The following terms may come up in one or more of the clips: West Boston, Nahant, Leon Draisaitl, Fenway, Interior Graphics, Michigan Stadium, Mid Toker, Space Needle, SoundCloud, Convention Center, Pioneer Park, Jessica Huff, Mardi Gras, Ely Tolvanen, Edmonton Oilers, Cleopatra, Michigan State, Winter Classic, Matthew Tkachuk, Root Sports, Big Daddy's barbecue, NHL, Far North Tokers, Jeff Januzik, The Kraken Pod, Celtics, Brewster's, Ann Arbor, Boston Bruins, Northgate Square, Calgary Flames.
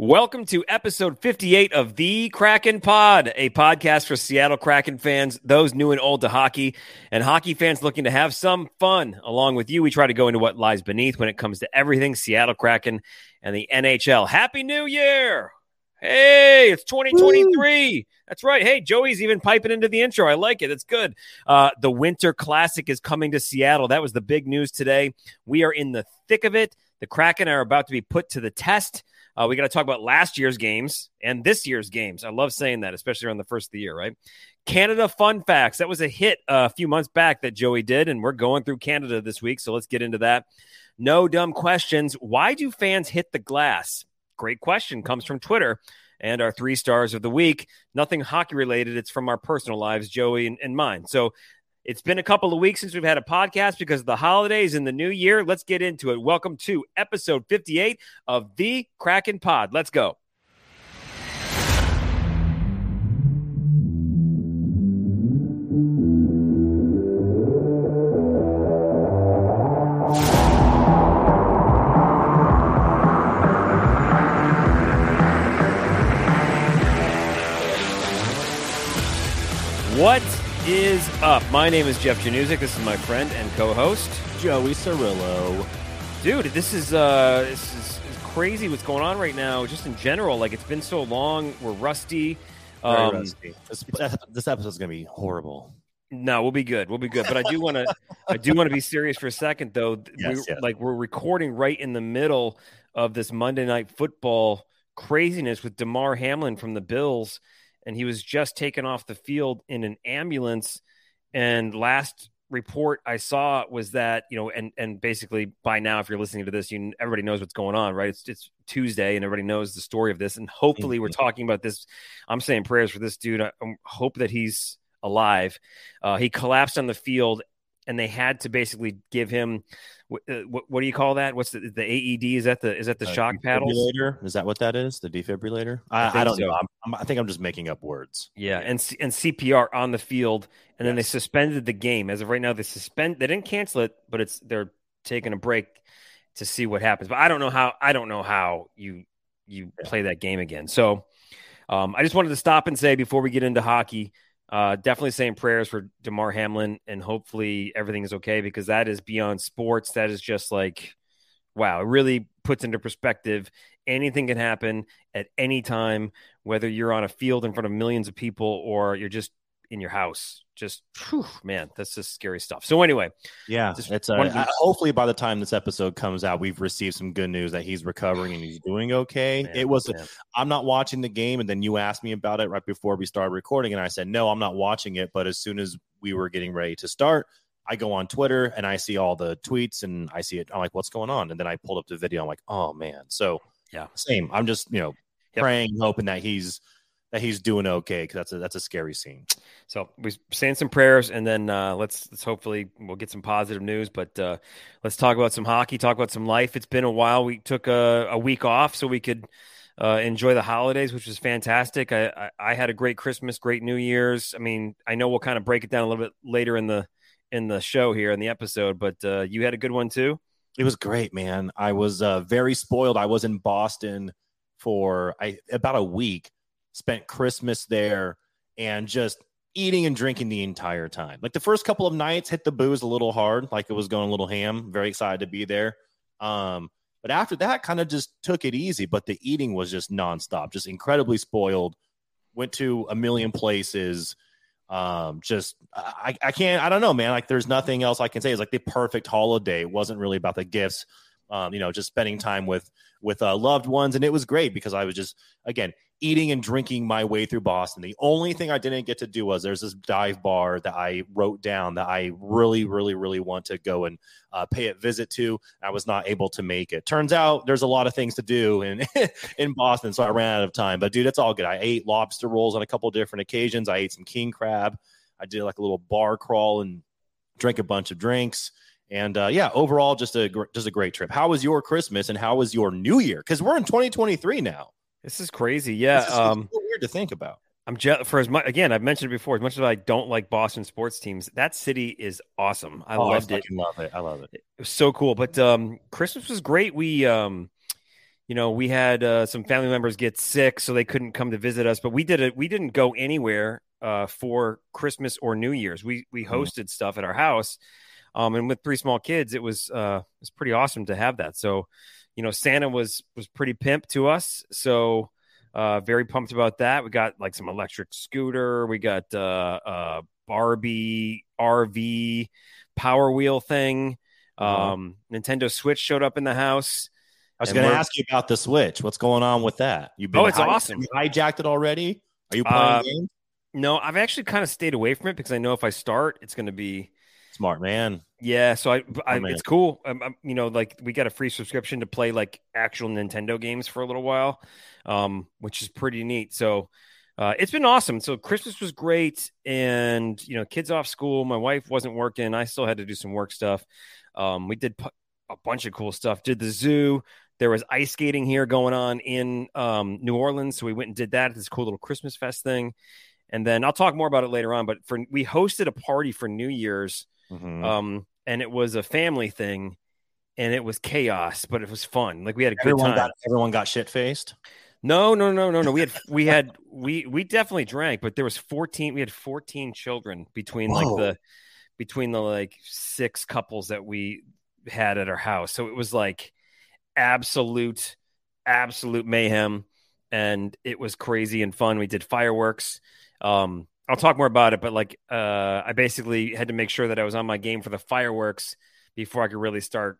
Welcome to episode 58 of The Kraken Pod, a podcast for Seattle Kraken fans, those new and old to hockey, and hockey fans looking to have some fun. Along with you, we try to go into what lies beneath when it comes to everything Seattle Kraken and the NHL. Happy New Year! Hey, it's 2023. Woo! That's right. Hey, Joey's even piping into the intro. I like it. It's good. The Winter Classic is coming to Seattle. That was the big news today. We are in the thick of it. The Kraken are about to be put to the test. We got to talk about last year's games and this year's games. I love saying that, especially around the first of the year, right? Canada fun facts. That was a hit a few months back that Joey did, and we're going through Canada this week, so let's get into that. No dumb questions. Why do fans hit the glass? Great question. Comes from Twitter. And our 3 stars of the week. Nothing hockey-related. It's from our personal lives, Joey and mine. So it's been a couple of weeks since we've had a podcast because of the holidays and the new year. Let's get into it. Welcome to episode 58 of The Kraken Pod. Let's go. What is up? My name is Jeff Januzik. This is my friend and co-host Joey Cirillo. Dude, this is crazy what's going on right now, just in general. Like, it's been so long. We're rusty. Very rusty. This episode's gonna be horrible. No, we'll be good. We'll be good. But I do want to be serious for a second, though. Yes. Like, we're recording right in the middle of this Monday Night Football craziness with DeMar Hamlin from the Bills. And he was just taken off the field in an ambulance. And last report I saw was that, you know, and basically by now, if you're listening to this, everybody knows what's going on, right? It's Tuesday and everybody knows the story of this. And hopefully we're talking about this. I'm saying prayers for this dude. I hope that he's alive. He collapsed on the field and they had to basically give him, what do you call that? What's the AED? Is that the shock paddle? Is that what that is? The defibrillator? I don't know. I think I'm just making up words. Yeah. And CPR on the field. And then they suspended the game. As of right now, they didn't cancel it, but they're taking a break to see what happens. But I don't know how you play that game again. So I just wanted to stop and say, before we get into hockey, definitely saying prayers for DeMar Hamlin, and hopefully everything is okay, because that is beyond sports. That is just like, wow, it really puts into perspective anything can happen at any time, whether you're on a field in front of millions of people or you're just in your house. Just, whew, man, that's just scary stuff. So anyway, yeah, hopefully by the time this episode comes out, we've received some good news that he's recovering and he's doing okay. Man, I'm not watching the game, and then you asked me about it right before we started recording, and I said no, I'm not watching it. But as soon as we were getting ready to start, I go on Twitter and I see all the tweets and I see it. I'm like, what's going on? And then I pulled up the video. I'm like, oh man. So yeah, same. I'm just praying, hoping that he's doing okay, because that's a scary scene. So we're saying some prayers, and then let's hopefully we'll get some positive news. But let's talk about some hockey, talk about some life. It's been a while. We took a week off so we could enjoy the holidays, which was fantastic. I had a great Christmas, great New Year's. I mean, I know we'll kind of break it down a little bit later in the show here in the episode, but you had a good one too. It was great, man. I was very spoiled. I was in Boston for about a week. Spent Christmas there and just eating and drinking the entire time. Like, the first couple of nights hit the booze a little hard, like it was going a little ham. Very excited to be there. But after that, kind of just took it easy. But the eating was just nonstop, just incredibly spoiled. Went to a million places. I don't know, man. Like, there's nothing else I can say. It's like the perfect holiday. It wasn't really about the gifts. Just spending time with loved ones. And it was great because I was just, again, eating and drinking my way through Boston. The only thing I didn't get to do was there's this dive bar that I wrote down that I really, really, really want to go and pay a visit to. I was not able to make it. Turns out there's a lot of things to do in Boston, so I ran out of time. But, dude, it's all good. I ate lobster rolls on a couple different occasions. I ate some king crab. I did like a little bar crawl and drank a bunch of drinks. And overall, just a great trip. How was your Christmas and how was your New Year? Because we're in 2023 now. This is crazy. Yeah. It's so weird to think about. I've mentioned it before, as much as I don't like Boston sports teams, that city is awesome. I love it. I love it. It was so cool. But Christmas was great. We you know, we had some family members get sick, so they couldn't come to visit us. But we did it. We didn't go anywhere for Christmas or New Year's. We hosted stuff at our house, and with three small kids, it was pretty awesome to have that. So, you know, Santa was pretty pimp to us. So very pumped about that. We got like some electric scooter. We got Barbie RV Power Wheel thing. Nintendo Switch showed up in the house. I was going to ask you about the Switch. What's going on with that? It's awesome. You hijacked it already? Are you playing games? No, I've actually kind of stayed away from it because I know if I start, it's going to be smart, man. Yeah, so it's cool. You know, like we got a free subscription to play like actual Nintendo games for a little while, which is pretty neat. So it's been awesome. So Christmas was great, and you know, kids off school. My wife wasn't working. I still had to do some work stuff. We did a bunch of cool stuff. Did the zoo. There was ice skating here going on in New Orleans, so we went and did that at this cool little Christmas fest thing. And then I'll talk more about it later on, but we hosted a party for New Year's, and it was a family thing, and it was chaos, but it was fun. Like we had a good time. Everyone got shit faced. No. We definitely drank, but there was 14. We had 14 children between like 6 couples that we had at our house. So it was like absolute mayhem, and it was crazy and fun. We did fireworks. I'll talk more about it, but like I basically had to make sure that I was on my game for the fireworks before I could really start.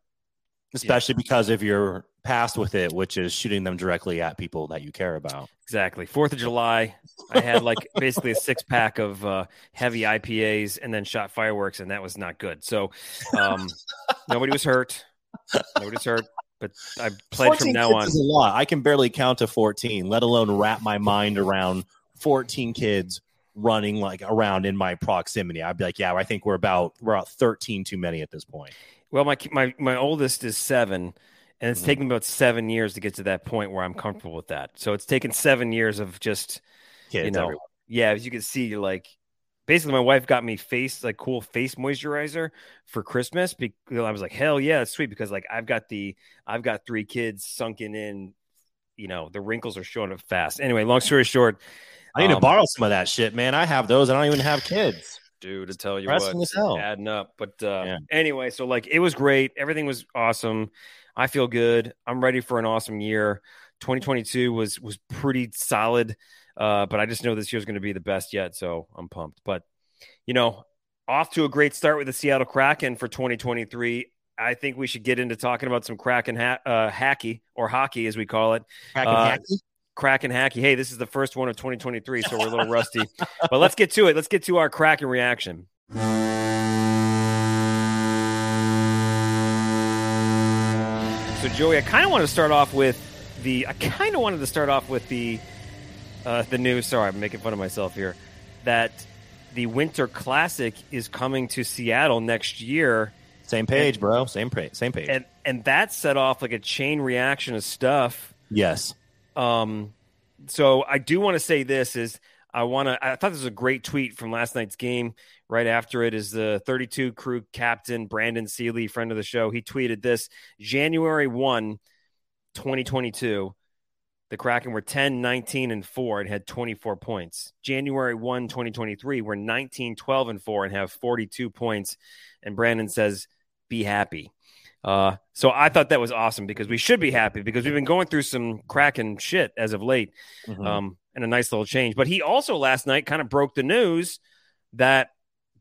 Especially because of your past with it, which is shooting them directly at people that you care about. Exactly. 4th of July, I had like basically a 6-pack of heavy IPAs and then shot fireworks, and that was not good. So nobody was hurt. But I played from now on. Is a lot. I can barely count to 14, let alone wrap my mind around 14 kids running like around in my proximity. I'd be like, yeah, I think we're about 13 too many at this point. Well, my oldest is 7, and it's taken about 7 years to get to that point where I'm comfortable with that. So it's taken 7 years of just kids, you know, everywhere. Yeah, as you can see, like basically my wife got me cool face moisturizer for Christmas because I was like, hell yeah, that's sweet, because like I've got 3 kids sunken in, you know, the wrinkles are showing up fast. Anyway, long story short, I need to borrow some of that shit, man. I have those. I don't even have kids. Dude, to tell you what, adding up. But anyway, so like it was great. Everything was awesome. I feel good. I'm ready for an awesome year. 2022 was pretty solid, but I just know this year's going to be the best yet. So I'm pumped. But you know, off to a great start with the Seattle Kraken for 2023. I think we should get into talking about some Kraken hacky, or hockey as we call it. Kraken hacky. Kraken hacky. Hey, this is the first one of 2023, so we're a little rusty. But let's get to it. Let's get to our Kraken reaction. So, Joey, I kind of want to start off with the news. Sorry, I'm making fun of myself here. That the Winter Classic is coming to Seattle next year. Same page, bro. Same page. And that set off like a chain reaction of stuff. Yes. So I do want to say this is I thought this was a great tweet from last night's game. Right after it is the 32 crew captain, Brandon Seeley, friend of the show. He tweeted this January 1, 2022. The Kraken were 10, 19 and 4 and had 24 points. January 1, 2023, we're 19, 12 and 4 and have 42 points. And Brandon says, be happy. So I thought that was awesome because we should be happy because we've been going through some Kraken shit as of late, and a nice little change. But he also last night kind of broke the news that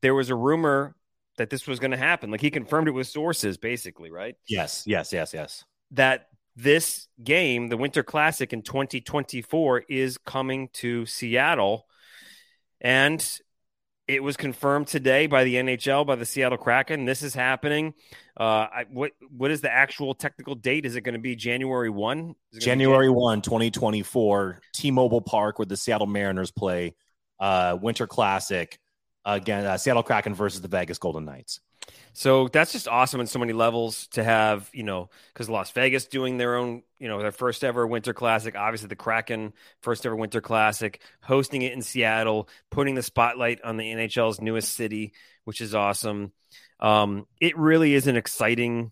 there was a rumor that this was going to happen. Like he confirmed it with sources basically, right? Yes. That this game, the Winter Classic in 2024 is coming to Seattle, and it was confirmed today by the NHL, by the Seattle Kraken. This is happening. What is the actual technical date? Is it going to be January 1? January 1, 2024, T-Mobile Park, where the Seattle Mariners play Winter Classic. Again, Seattle Kraken versus the Vegas Golden Knights. So that's just awesome in so many levels to have, you know, because Las Vegas doing their own, you know, their first ever Winter Classic, obviously the Kraken first ever Winter Classic, hosting it in Seattle, putting the spotlight on the NHL's newest city, which is awesome. It really is an exciting,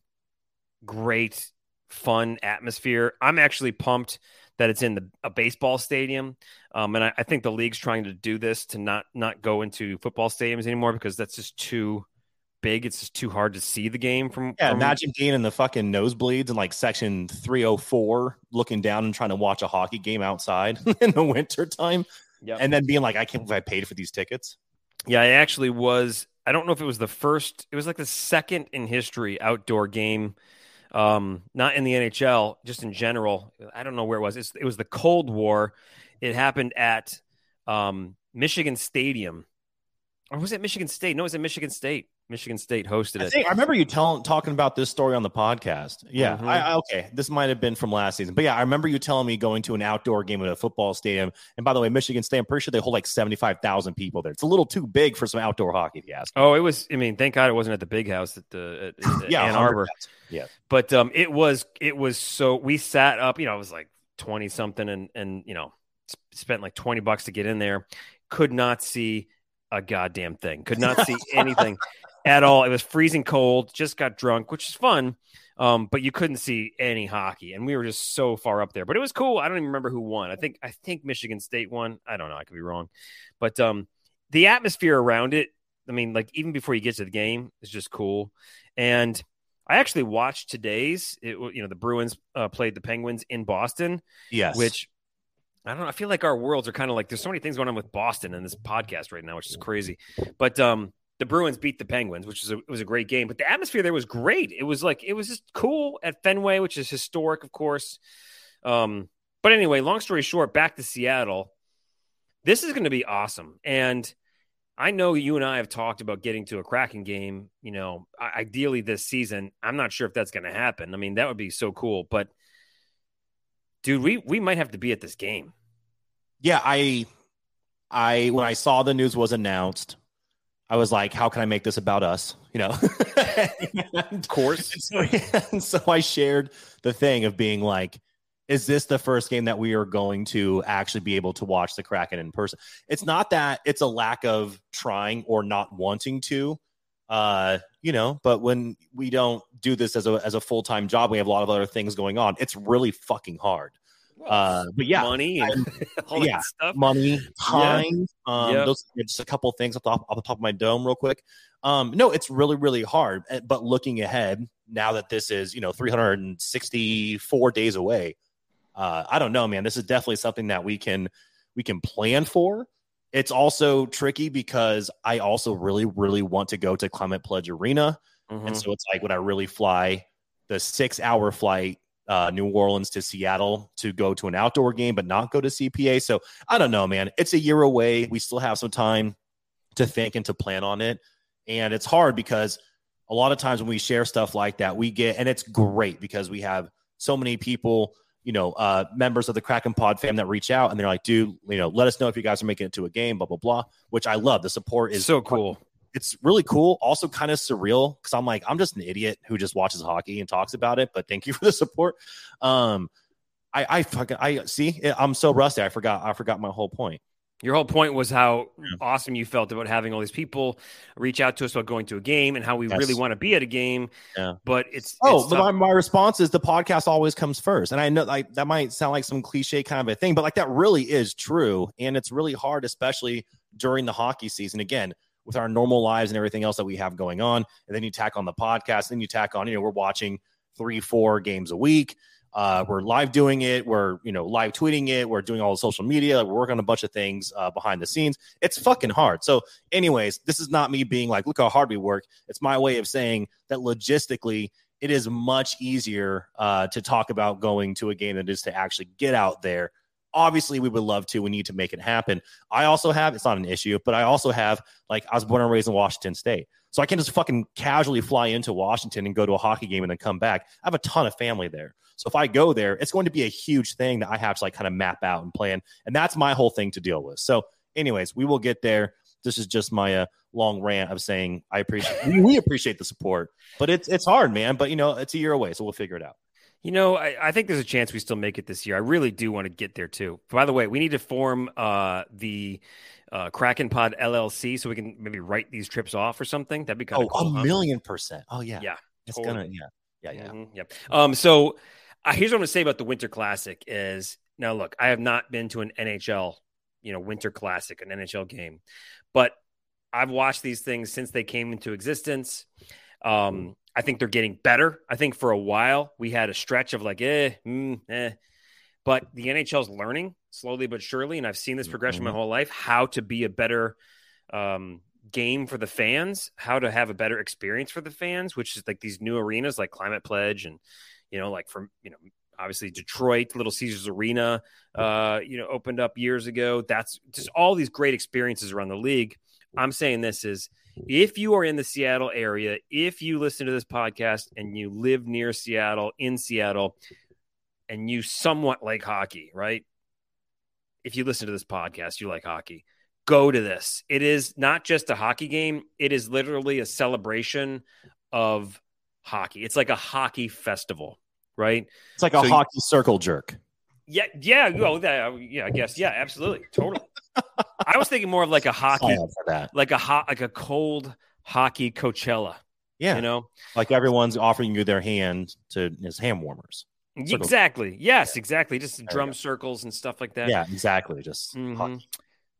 great fun atmosphere. I'm actually pumped that it's in a baseball stadium. And I think the league's trying to do this to not go into football stadiums anymore, because that's just too big. It's just too hard to see the game from. Yeah, imagine being in the fucking nosebleeds in like section 304, looking down and trying to watch a hockey game outside in the wintertime. Yep. And then being like, I can't believe I paid for these tickets. Yeah, it actually was. I don't know if it was the first. It was like the second in history outdoor game. Not in the NHL, just in general. I don't know where it was. It was the Cold War. It happened at Michigan Stadium. Or was it Michigan State? No, it was at Michigan State. Michigan State hosted it. I remember you talking about this story on the podcast. Yeah. Mm-hmm. Okay. This might have been from last season. But yeah, I remember you telling me going to an outdoor game at a football stadium. And by the way, Michigan State, I'm pretty sure they hold like 75,000 people there. It's a little too big for some outdoor hockey, if you ask me. Oh, it was. I mean, thank God it wasn't at the big house at yeah, Ann Arbor. Yeah. But it was so we sat up, you know, it was like 20 something and you know, spent like $20 to get in there. Could not see a goddamn thing. Could not see anything at all. It was freezing cold. Just got drunk, which is fun. But you couldn't see any hockey, and we were just so far up there. But it was cool. I don't even remember who won. I think Michigan State won. I don't know. I could be wrong. But the atmosphere around it, I mean, like even before you get to the game, is just cool. And I actually watched today's. The Bruins played the Penguins in Boston. Yes, which. I don't know. I feel like our worlds are kind of like there's so many things going on with Boston and this podcast right now, which is crazy. But the Bruins beat the Penguins, which was a great game. But the atmosphere there was great. It was just cool at Fenway, which is historic, of course. But anyway, long story short, back to Seattle. This is going to be awesome. And I know you and I have talked about getting to a Kraken game, you know, ideally this season. I'm not sure if that's going to happen. I mean, that would be so cool. But dude, we might have to be at this game. Yeah, I when I saw the news was announced, I was like, how can I make this about us? You know, of course. And so I shared the thing of being like, is this the first game that we are going to actually be able to watch the Kraken in person? It's not that it's a lack of trying or not wanting to. You know, but when we don't do this as a full-time job, we have a lot of other things going on. It's really fucking hard. But yeah, money, money, time. Yeah. Those are just a couple of things off the top of my dome real quick. No, it's really, really hard. But looking ahead now that this is, you know, 364 days away, I don't know, man, this is definitely something that we can plan for. It's also tricky because I also really, really want to go to Climate Pledge Arena. Mm-hmm. And so it's like, would I really fly the 6-hour flight New Orleans to Seattle to go to an outdoor game, but not go to CPA? So I don't know, man, it's a year away. We still have some time to think and to plan on it. And it's hard because a lot of times when we share stuff like that, we get, and it's great because we have so many people, you know, members of the Kraken Pod fam that reach out and they're like, dude, you know, let us know if you guys are making it to a game, blah, blah, blah, which I love. The support is so cool. It's really cool. Also kind of surreal because I'm like, I'm just an idiot who just watches hockey and talks about it, but thank you for the support. I'm so rusty. I forgot my whole point. Your whole point was how awesome you felt about having all these people reach out to us about going to a game and how we really want to be at a game. Yeah. But my response is the podcast always comes first. And I know that might sound like some cliche kind of a thing, but like that really is true. And it's really hard, especially during the hockey season, again, with our normal lives and everything else that we have going on. And then you tack on the podcast, then you tack on, you know, we're watching 3-4 games a week. We're live doing it. We're, you know, live tweeting it. We're doing all the social media. We're working on a bunch of things behind the scenes. It's fucking hard. So anyways, this is not me being like, look how hard we work. It's my way of saying that logistically it is much easier to talk about going to a game than it is to actually get out there. Obviously we would love to, we need to make it happen. I also have, it's not an issue, but I also have, like, I was born and raised in Washington State. So I can't just fucking casually fly into Washington and go to a hockey game and then come back. I have a ton of family there. So if I go there, it's going to be a huge thing that I have to like kind of map out and plan. And that's my whole thing to deal with. So anyways, we will get there. This is just my long rant of saying we appreciate the support, but it's hard, man. But, you know, it's a year away, so we'll figure it out. You know, I think there's a chance we still make it this year. I really do want to get there, too. By the way, we need to form the Kraken Pod LLC so we can maybe write these trips off or something. That'd be kind of cool. 1,000,000%. Oh, yeah. Yeah. It's totally. Going to, yeah. So here's what I'm going to say about the Winter Classic is, now look, I have not been to an NHL, Winter Classic, an NHL game, but I've watched these things since they came into existence. I think they're getting better. I think for a while we had a stretch of like, but the NHL's learning slowly but surely, and I've seen this progression my whole life, how to be a better game for the fans, how to have a better experience for the fans, which is like these new arenas like Climate Pledge and, obviously Detroit, Little Caesars Arena, opened up years ago. That's just all these great experiences around the league. I'm saying this is, if you are in the Seattle area, if you listen to this podcast and you live near Seattle, in Seattle, and you somewhat like hockey, right? If you listen to this podcast, you like hockey, go to this. It is not just a hockey game. It is literally a celebration of hockey. It's like a hockey festival, right? It's like a hockey circle jerk. Yeah, I guess. Yeah, absolutely. Totally. I was thinking more of like a hockey, like a cold hockey Coachella. Yeah. Like everyone's offering you their hand as hand warmers. Circle. Exactly. Yes, exactly. Just there drum circles and stuff like that. Yeah, exactly. Just hockey.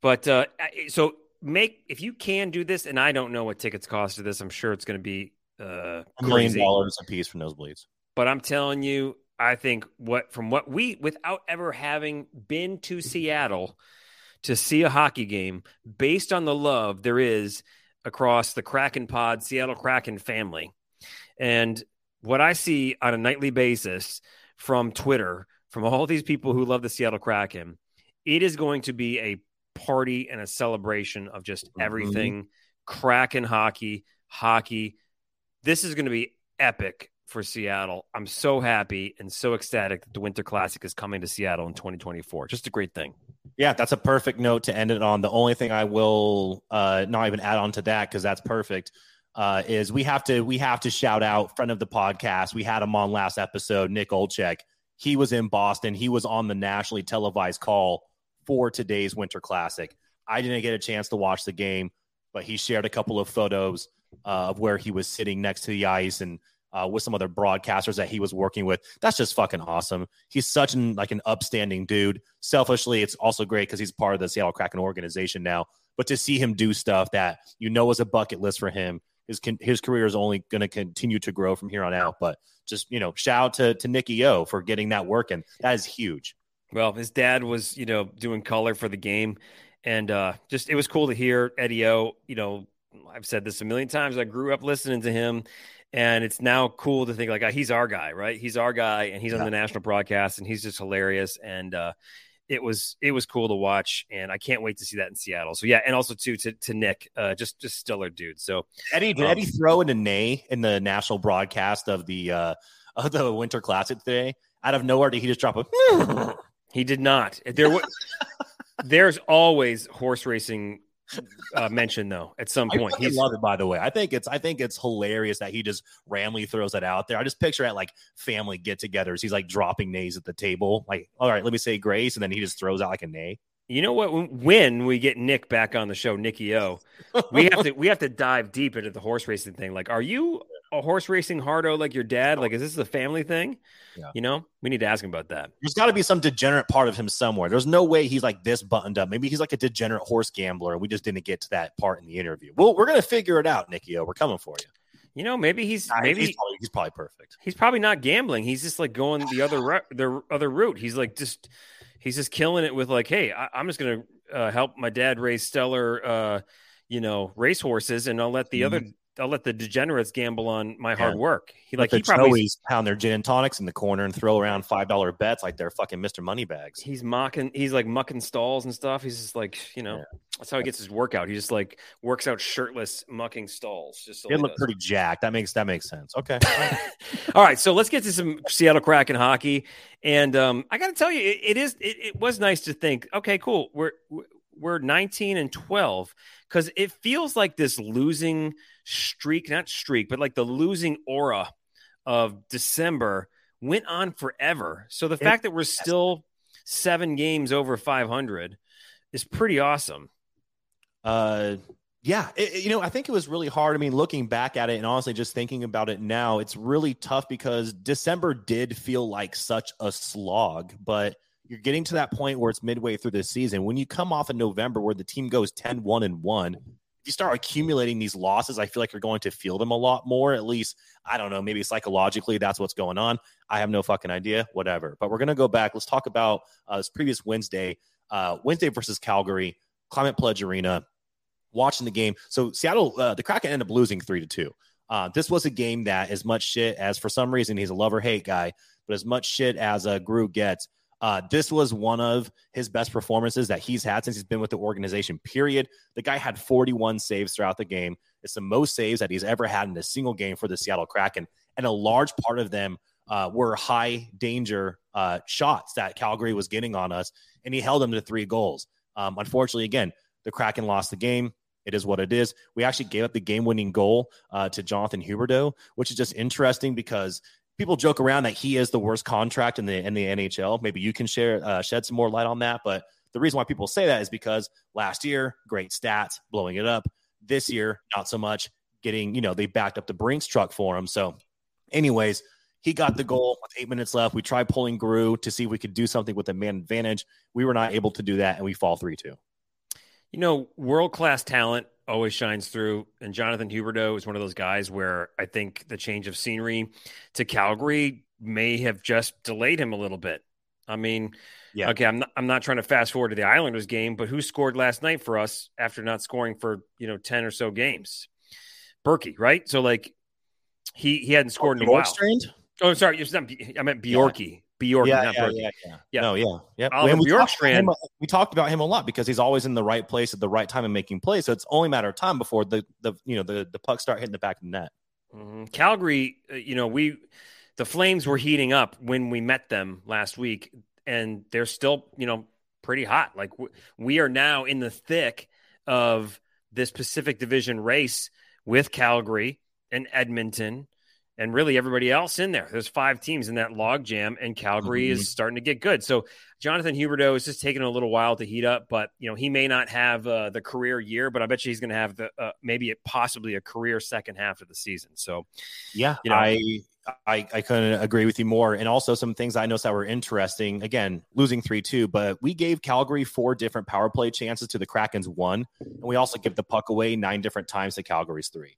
But if you can do this, and I don't know what tickets cost to this. I'm sure it's going to be $1 million a piece for nosebleeds. But I'm telling you, I think without ever having been to Seattle to see a hockey game, based on the love there is across the Kraken Pod, Seattle Kraken family, and what I see on a nightly basis from Twitter, from all these people who love the Seattle Kraken, it is going to be a party and a celebration of just everything. Kraken hockey. This is going to be epic for Seattle. I'm so happy and so ecstatic that the Winter Classic is coming to Seattle in 2024. Just a great thing. Yeah, that's a perfect note to end it on. The only thing I will not even add on to that, because that's perfect, is we have to shout out friend of the podcast. We had him on last episode, Nick Olchek. He was in Boston. He was on the nationally televised call for today's Winter Classic. I didn't get a chance to watch the game, but he shared a couple of photos of where he was sitting next to the ice and with some other broadcasters that he was working with. That's just fucking awesome. He's such an upstanding dude. Selfishly, it's also great because he's part of the Seattle Kraken organization now. But to see him do stuff that is a bucket list for him, his career is only going to continue to grow from here on out. But just shout out to Nicky O for getting that working. That is huge. Well, his dad was doing color for the game, and just it was cool to hear Eddie O. I've said this a million times. I grew up listening to him. And it's now cool to think like he's our guy, right? He's our guy, and he's on the national broadcast, and he's just hilarious. And it was cool to watch, and I can't wait to see that in Seattle. So yeah, and also to Nick, just stellar dude. So Eddie, did Eddie throw in a nay in the national broadcast of the Winter Classic today? Out of nowhere, did he just drop a? He did not. There's always horse racing. Mention though at some point. He loved it, by the way. I think it's hilarious that he just randomly throws that out there. I just picture at like family get-togethers, he's like dropping nays at the table, like, all right, let me say grace, and then he just throws out like a nay. You know what? When we get Nick back on the show, Nicky O, we have to dive deep into the horse racing thing. Like, are you a horse racing hardo like your dad? Like, is this a family thing? Yeah. We need to ask him about that. There's got to be some degenerate part of him somewhere. There's no way he's like this buttoned up. Maybe he's like a degenerate horse gambler, and we just didn't get to that part in the interview. Well, we're gonna figure it out, Nicky O. We're coming for you. He's probably perfect. He's probably not gambling. He's just like going the other route. He's just killing it with like, hey, I'm just gonna help my dad raise stellar, race horses, and I'll let the other. I'll let the degenerates gamble on my hard work. He probably pound their gin and tonics in the corner and throw around $5 bets like they're fucking Mr. Moneybags. He's like mucking stalls and stuff. He's just like, that's how he gets his workout. He just like works out shirtless, mucking stalls. Just it looked pretty jacked. That makes sense. Okay. All right. So let's get to some Seattle Kraken hockey. And I got to tell you, it was nice to think, okay, cool. We're 19-12 because it feels like this losing streak, not streak, but like the losing aura of December went on forever. So the fact that we're still 7 games over .500 is pretty awesome. Yeah, I think it was really hard. I mean, looking back at it and honestly just thinking about it now, it's really tough because December did feel like such a slog, but you're getting to that point where it's midway through the season. When you come off in November where the team goes 10-1-1, if you start accumulating these losses, I feel like you're going to feel them a lot more. At least, I don't know, maybe psychologically that's what's going on. I have no fucking idea, whatever. But we're going to go back. Let's talk about this previous Wednesday versus Calgary, Climate Pledge Arena. Watching the game. So Seattle, the Kraken ended up losing 3-2. This was a game that as much shit as, for some reason, he's a love or hate guy, but as much shit as Gru gets, this was one of his best performances that he's had since he's been with the organization, period. The guy had 41 saves throughout the game. It's the most saves that he's ever had in a single game for the Seattle Kraken. And a large part of them were high danger shots that Calgary was getting on us. And he held them to 3 goals. Unfortunately, again, the Kraken lost the game. It is what it is. We actually gave up the game-winning goal to Jonathan Huberdeau, which is just interesting because people joke around that he is the worst contract in the NHL. Maybe you can shed some more light on that. But the reason why people say that is because last year, great stats, blowing it up. This year, not so much. They backed up the Brinks truck for him. So anyways, he got the goal with 8 minutes left. We tried pulling Gru to see if we could do something with a man advantage. We were not able to do that, and we fall 3-2. World-class talent always shines through, and Jonathan Huberdeau is one of those guys where I think the change of scenery to Calgary may have just delayed him a little bit. I mean, yeah. Okay, I'm not trying to fast forward to the Islanders game, but who scored last night for us after not scoring for 10 or so games? Berkey, right? So he hadn't scored in a while. Bjorkstrand? Oh, I'm sorry, I meant Bjorky. Yeah. Bjork, yeah. No, yeah, yeah. We talked about him a lot because he's always in the right place at the right time and making plays. So it's only a matter of time before the pucks start hitting the back of the net. Mm-hmm. Calgary, the Flames were heating up when we met them last week, and they're still pretty hot. Like we are now in the thick of this Pacific Division race with Calgary and Edmonton. And really everybody else in there. There's 5 teams in that logjam, and Calgary is starting to get good. So Jonathan Huberdeau is just taking a little while to heat up, but he may not have the career year, but I bet you he's going to have the possibly a career second half of the season. So yeah, I couldn't agree with you more. And also some things I noticed that were interesting. Again, losing 3-2, but we gave Calgary 4 different power play chances to the Kraken's 1, and we also give the puck away 9 different times to Calgary's 3.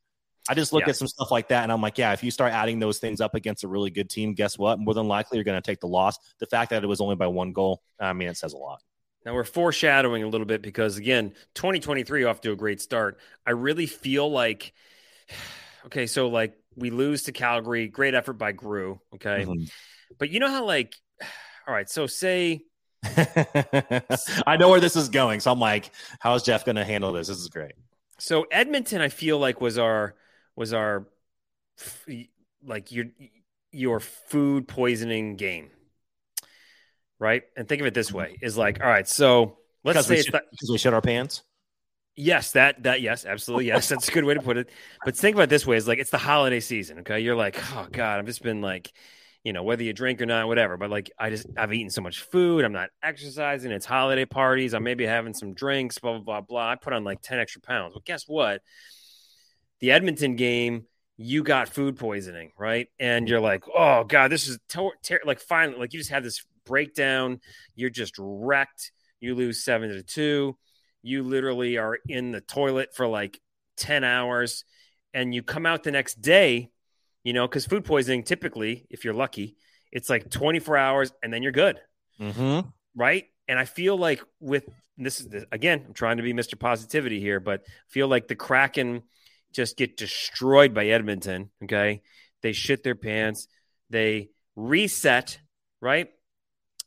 I just look at some stuff like that, and I'm like, yeah, if you start adding those things up against a really good team, guess what? More than likely, you're going to take the loss. The fact that it was only by 1 goal, I mean, it says a lot. Now, we're foreshadowing a little bit because, again, 2023 off to a great start. I really feel like, okay, so, we lose to Calgary. Great effort by Gru, okay? Mm-hmm. But you know how, all right, so say – I know where this is going, so I'm like, how is Jeff going to handle this? This is great. So Edmonton, I feel like, was our – your food poisoning game, right? And think of it this way: is all right. So let's say because we shut our pants. Yes, yes, absolutely, yes. That's a good way to put it. But think about it this way: is it's the holiday season. Okay, you're like, oh God, I've just been whether you drink or not, whatever. But I've eaten so much food. I'm not exercising. It's holiday parties. I may be having some drinks. Blah blah blah blah. I put on 10 extra pounds. Well, guess what? The Edmonton game, you got food poisoning, right? And you're like, oh, God, this is finally, you just have this breakdown. You're just wrecked. You lose 7-2. You literally are in the toilet for 10 hours. And you come out the next day, because food poisoning, typically, if you're lucky, it's 24 hours and then you're good. Mm-hmm. Right? And I feel like again, I'm trying to be Mr. Positivity here, but I feel like the Kraken just get destroyed by Edmonton, okay? They shit their pants. They reset, right?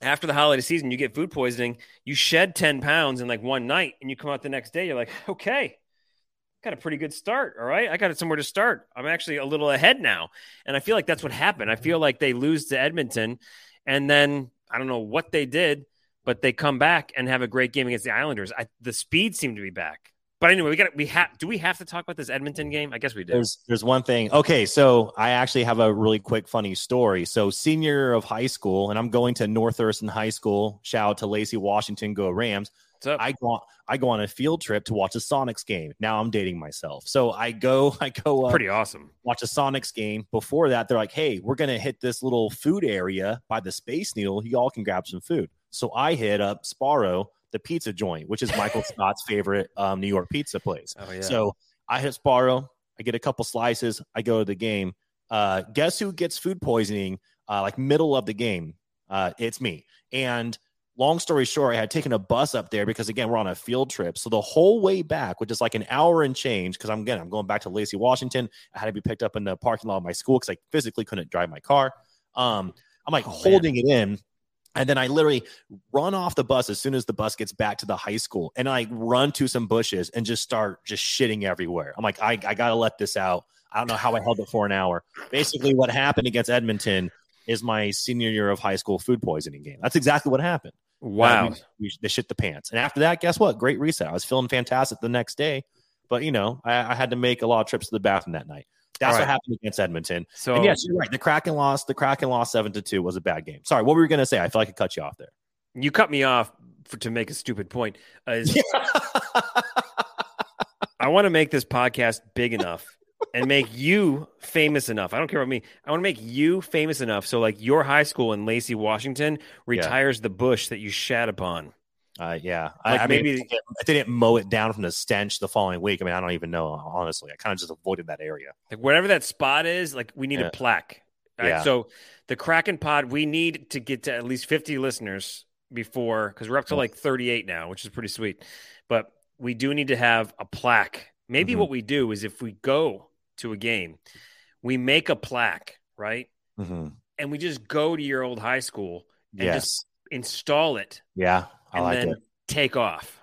After the holiday season, you get food poisoning. You shed 10 pounds in 1 night, and you come out the next day. You're like, okay, got a pretty good start, all right? I got it somewhere to start. I'm actually a little ahead now. And I feel like that's what happened. I feel like they lose to Edmonton, and then I don't know what they did, but they come back and have a great game against the Islanders. The speed seemed to be back. But anyway, we have to talk about this Edmonton game? I guess we do. There's one thing. Okay, so I actually have a really quick funny story. So senior year of high school, and I'm going to North Thurston High School. Shout out to Lacey Washington, go Rams. What's up? I go on a field trip to watch a Sonics game. Now I'm dating myself. So I go up, pretty awesome. Watch a Sonics game. Before that, they're like, "Hey, we're gonna hit this little food area by the Space Needle. Y'all can grab some food." So I hit up Sparrow, the pizza joint, which is Michael Scott's favorite New York pizza place. Oh, yeah. So I hit Sparrow. I get a couple slices. I go to the game. Guess who gets food poisoning like middle of the game? It's me. And long story short, I had taken a bus up there because, again, we're on a field trip. So the whole way back, which is like an hour and change, because I'm going back to Lacey, Washington. I had to be picked up in the parking lot of my school because I physically couldn't drive my car. I'm like holding it in. And then I literally run off the bus as soon as the bus gets back to the high school, and I run to some bushes and just start just shitting everywhere. I'm like, I got to let this out. I don't know how I held it for an hour. Basically, what happened against Edmonton is my senior year of high school food poisoning game. That's exactly what happened. Wow. They shit the pants. And after that, guess what? Great reset. I was feeling fantastic the next day. But, you know, I had to make a lot of trips to the bathroom that night. That's what happened against Edmonton. So, and yes, you're right. The Kraken lost 7-2 was a bad game. Sorry, what were you going to say? I feel like I cut you off there. You cut me off to make a stupid point. I want to make this podcast big enough and make you famous enough. I don't care about me. I want to make you famous enough so like your high school in Lacey, Washington retires the bush that you shat upon. Yeah, like maybe I didn't mow it down from the stench the following week. I mean, I don't even know, honestly. I kind of just avoided that area. Like whatever that spot is, like we need a plaque. Right? Yeah. So the Kraken Pod, we need to get to at least 50 listeners before, because we're up to like 38 now, which is pretty sweet. But we do need to have a plaque. Maybe what we do is if we go to a game, we make a plaque, right? Mm-hmm. And we just go to your old high school and just install it. Yeah. And I like then it. Take off.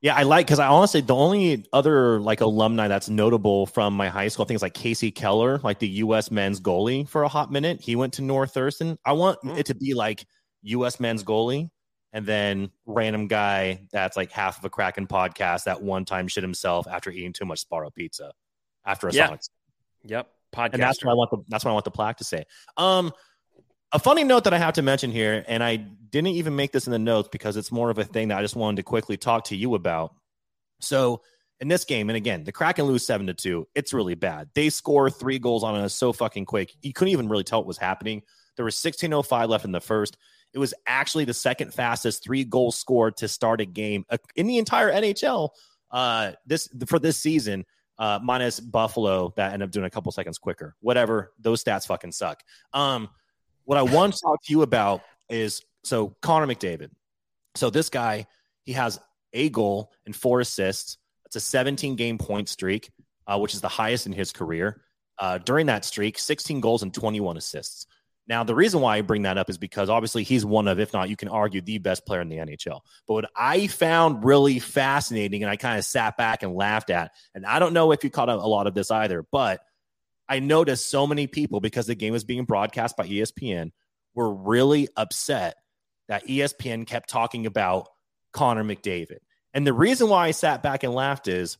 Yeah, I like, because I honestly, the only other like alumni that's notable from my high school, I think it's like Casey Keller, like the U.S. men's goalie for a hot minute. He went to North Thurston. I want it to be like U.S. men's goalie and then random guy that's like half of a Kraken podcast that one time shit himself after eating too much Sparrow pizza after a Sonic. Yep. Podcast. And that's what I want the plaque to say. A funny note that I have to mention here, and I didn't even make this in the notes because it's more of a thing that I just wanted to quickly talk to you about. So in this game, and again, the Kraken lose 7-2. It's really bad. They score 3 goals on us so fucking quick. You couldn't even really tell what was happening. There was 16:05 left in the first. It was actually the second fastest 3 goals scored to start a game in the entire NHL for this season. Minus Buffalo that ended up doing a couple seconds quicker. Whatever. Those stats fucking suck. What I want to talk to you about is, so Connor McDavid. So this guy, he has a goal and 4 assists. It's a 17-game point streak, which is the highest in his career. During that streak, 16 goals and 21 assists. Now, the reason why I bring that up is because obviously he's one of, if not, you can argue the best player in the NHL. But what I found really fascinating, and I kind of sat back and laughed at, and I don't know if you caught a lot of this either, but I noticed so many people, because the game was being broadcast by ESPN, were really upset that ESPN kept talking about Connor McDavid. And the reason why I sat back and laughed is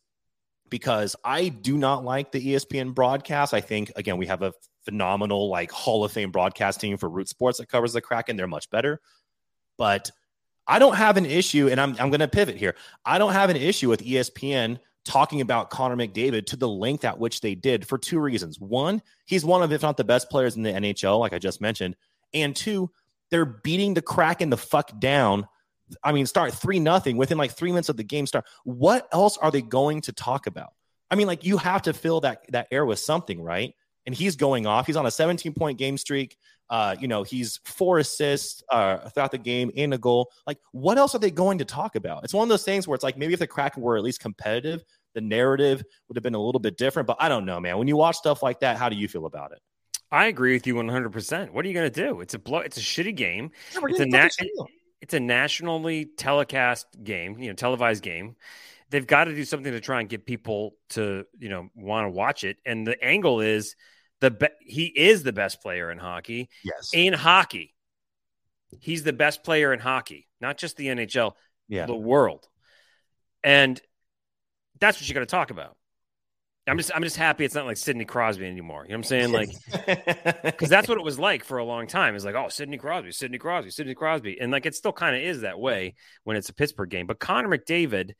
because I do not like the ESPN broadcast. I think, again, we have a phenomenal like Hall of Fame broadcast team for Root Sports that covers the Kraken. They're much better. But I don't have an issue, and I'm going to pivot here. I don't have an issue with ESPN talking about Connor McDavid to the length at which they did for 2 reasons. 1, he's one of, if not the best players in the NHL, like I just mentioned. And 2, they're beating the Kraken the fuck down. I mean, start 3-0 within like 3 minutes of the game start. What else are they going to talk about? I mean, like you have to fill that air with something, right? And he's going off. He's on a 17-point game streak. You know, he's 4 assists throughout the game and a goal. Like, what else are they going to talk about? It's one of those things where it's like maybe if the Kraken were at least competitive, the narrative would have been a little bit different, but I don't know, man. When you watch stuff like that, how do you feel about it? I agree with you 100%. What are you going to do? It's a shitty game. Yeah, it's a nationally telecast game, you know, televised game. They've got to do something to try and get people to, you know, want to watch it. And the angle is he is the best player in hockey. Yes. In hockey. He's the best player in hockey, not just the NHL, the world. And That's what you're going to talk about. I'm just happy it's not like Sidney Crosby anymore. You know what I'm saying? Like, because that's what it was like for a long time. It's like, oh, Sidney Crosby. And like, it still kind of is that way when it's a Pittsburgh game. But Connor McDavid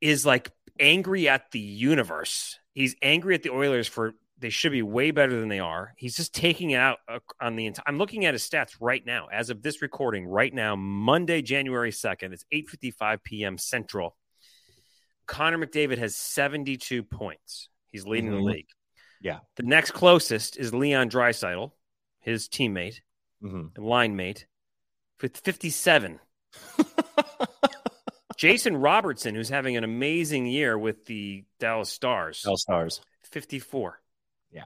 is like angry at the universe. He's angry at the Oilers for they should be way better than they are. He's just taking it out on the entire. I'm looking at his stats right now, as of this recording right now, Monday, January 2nd. It's 8:55 p.m. Central. Connor McDavid has 72 points. He's leading the league. Yeah. The next closest is Leon Draisaitl, his teammate, line mate, with 57. Jason Robertson, who's having an amazing year with the Dallas Stars, 54. Yeah.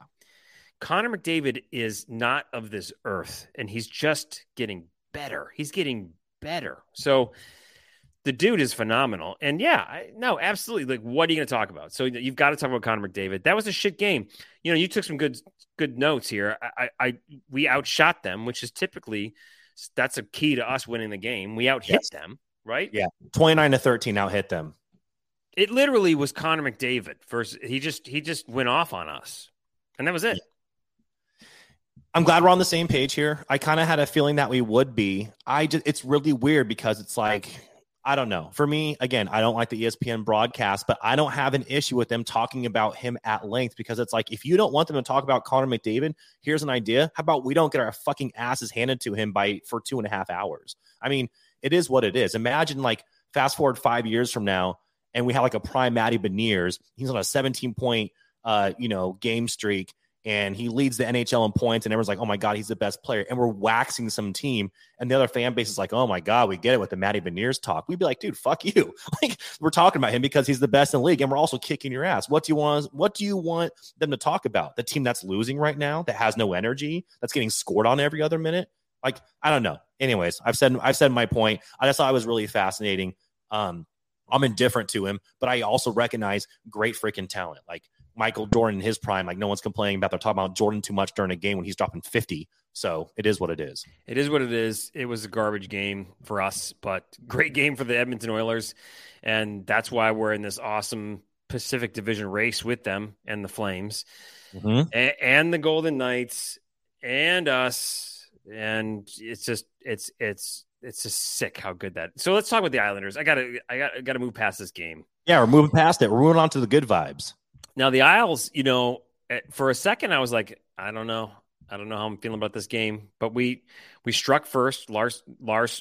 Connor McDavid is not of this earth, and he's just getting better. So the dude is phenomenal. And absolutely. Like, what are you going to talk about? So you've got to talk about Connor McDavid. That was a shit game. You know, you took some good notes here. We outshot them, which is typically, that's a key to us winning the game. We outhit them, right? Yeah. 29-13 outhit them. It literally was Connor McDavid versus, he just went off on us, and that was it. I'm glad we're on the same page here. I kind of had a feeling that we would be. It's really weird because it's like, I don't know. For me, again, I don't like the ESPN broadcast, but I don't have an issue with them talking about him at length, because it's like, if you don't want them to talk about Connor McDavid, here's an idea. How about we don't get our fucking asses handed to him for 2.5 hours? I mean, it is what it is. Imagine, like, fast forward 5 years from now, and we have like a prime Matty Beniers. He's on a 17-point, game streak, and he leads the NHL in points, and everyone's like, oh my God, he's the best player. And we're waxing some team, and the other fan base is like, oh my God, we get it with the Matty Beniers talk. We'd be like, dude, fuck you. Like, we're talking about him because he's the best in the league, and we're also kicking your ass. What do you want them to talk about? The team that's losing right now, that has no energy, that's getting scored on every other minute? Like, I don't know. Anyways, I've said my point. I just thought it was really fascinating. I'm indifferent to him, but I also recognize great freaking talent. Like, Michael Jordan in his prime, like, no one's complaining about. They're talking about Jordan too much during a game when he's dropping 50. So it is what it is. It was a garbage game for us, but great game for the Edmonton Oilers. And that's why we're in this awesome Pacific Division race with them and the Flames and the Golden Knights and us. And it's just sick how good that. So let's talk about the Islanders. I gotta move past this game. Yeah. We're moving past it. We're moving on to the good vibes. Now, the Isles, you know, for a second, I was like, I don't know how I'm feeling about this game. But we struck first. Lars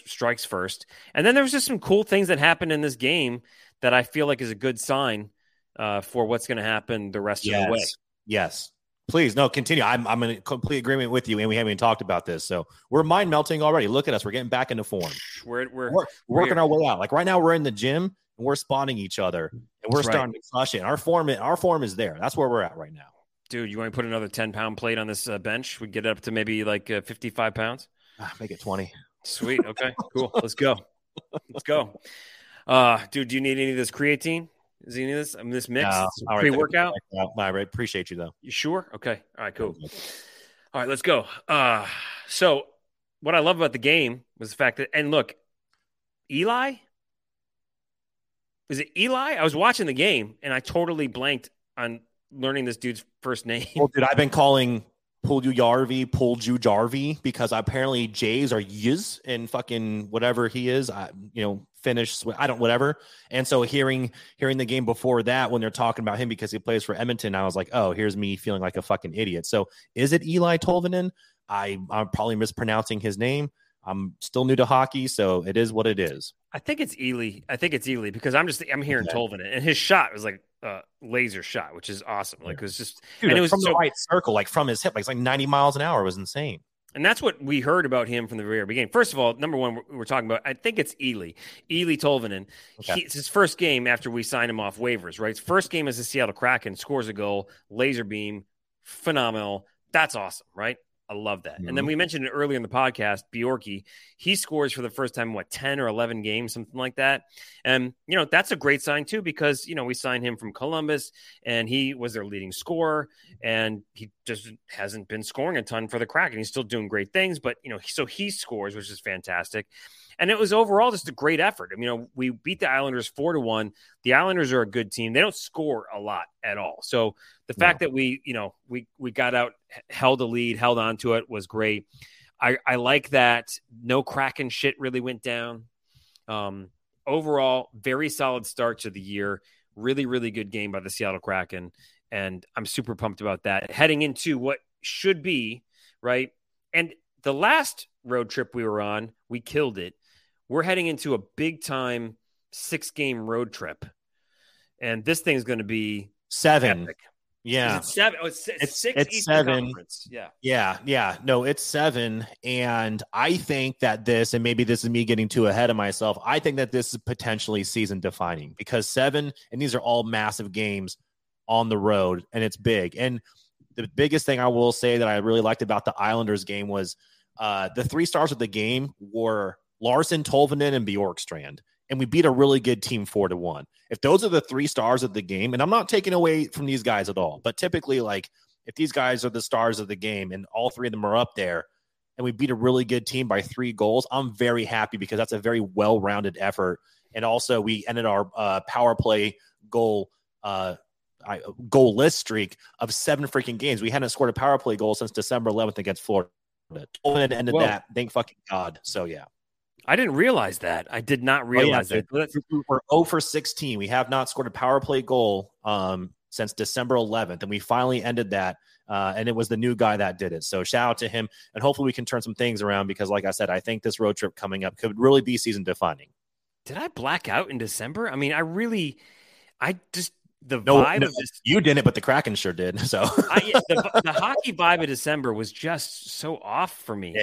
strikes first. And then there was just some cool things that happened in this game that I feel like is a good sign for what's going to happen the rest of the way. Yes. Please, no, continue. I'm in complete agreement with you, and we haven't even talked about this. So we're mind melting already. Look at us. We're getting back into form. We're working our way out. Like, right now we're in the gym. And we're spawning each other, and we're starting to crush it. Our form is there. That's where we're at right now. Dude, you want to put another 10-pound plate on this bench? We get it up to maybe like 55 pounds? Make it 20. Sweet. Okay, cool. Let's go. Dude, do you need any of this creatine? Is any of this? I mean, this mix? No. Right, pre-workout? I appreciate you, though. You sure? Okay. All right, cool. All right, let's go. So what I love about the game was the fact that – and look, Ely – is it Ely? I was watching the game, and I totally blanked on learning this dude's first name. Well, dude, I've been calling Puljujarvi, because apparently J's are Y's and fucking whatever he is, Finnish, I don't, whatever. And so hearing the game before that, when they're talking about him because he plays for Edmonton, I was like, oh, here's me feeling like a fucking idiot. So is it Ely Tolvanen? I'm probably mispronouncing his name. I'm still new to hockey, so it is what it is. I think it's Ely because I'm hearing Tolvanen, and his shot was like a laser shot, which is awesome. Like, it was just, dude, and it was from the right circle, like from his hip, like it's like 90 miles an hour. It was insane. And that's what we heard about him from the very beginning. First of all, number one, we're talking about, I think it's Ely Tolvanen. Okay. It's his first game after we signed him off waivers, right? His first game as the Seattle Kraken, scores a goal, laser beam, phenomenal. That's awesome, right? I love that. And then we mentioned it earlier in the podcast, Bjorky, he scores for the first time, 10 or 11 games, something like that. And, that's a great sign too, because, we signed him from Columbus, and he was their leading scorer, and he just hasn't been scoring a ton for the Kraken. He's still doing great things, but, so he scores, which is fantastic. And it was overall just a great effort. I mean, you know, we beat the Islanders 4-1. The Islanders are a good team. They don't score a lot at all. So the fact that we, you know, we got out, held a lead, held on to it was great. I like that no Kraken shit really went down. Overall, very solid start to the year. Really, really good game by the Seattle Kraken. And I'm super pumped about that. Heading into what should be, right? And the last road trip we were on, we killed it. We're heading into a big-time 6-game road trip. And this thing's going to be 7. Epic. Yeah. It's 7. Oh, it's 6. It's Eastern 7. Conference. Yeah. Yeah. Yeah. No, it's 7. And I think that this, and maybe this is me getting too ahead of myself, I think that this is potentially season defining because 7, and these are all massive games on the road, and it's big. And the biggest thing I will say that I really liked about the Islanders game was the 3 stars of the game were Larson, Tolvanen, and Bjorkstrand. And we beat a really good team 4-1. If those are the 3 stars of the game, and I'm not taking away from these guys at all, but typically, like, if these guys are the stars of the game and all 3 of them are up there and we beat a really good team by 3 goals, I'm very happy because that's a very well-rounded effort. And also we ended our power play goal-less streak of 7 freaking games. We hadn't scored a power play goal since December 11th against Florida. Tolvanen ended that. Thank fucking God. So, yeah. I didn't realize that. I did not realize that. We're 0-for-16. We have not scored a power play goal since December 11th, and we finally ended that, and it was the new guy that did it. So shout out to him, and hopefully we can turn some things around because, like I said, I think this road trip coming up could really be season-defining. Did I black out in December? I mean, you didn't, but the Kraken sure did. So the hockey vibe of December was just so off for me.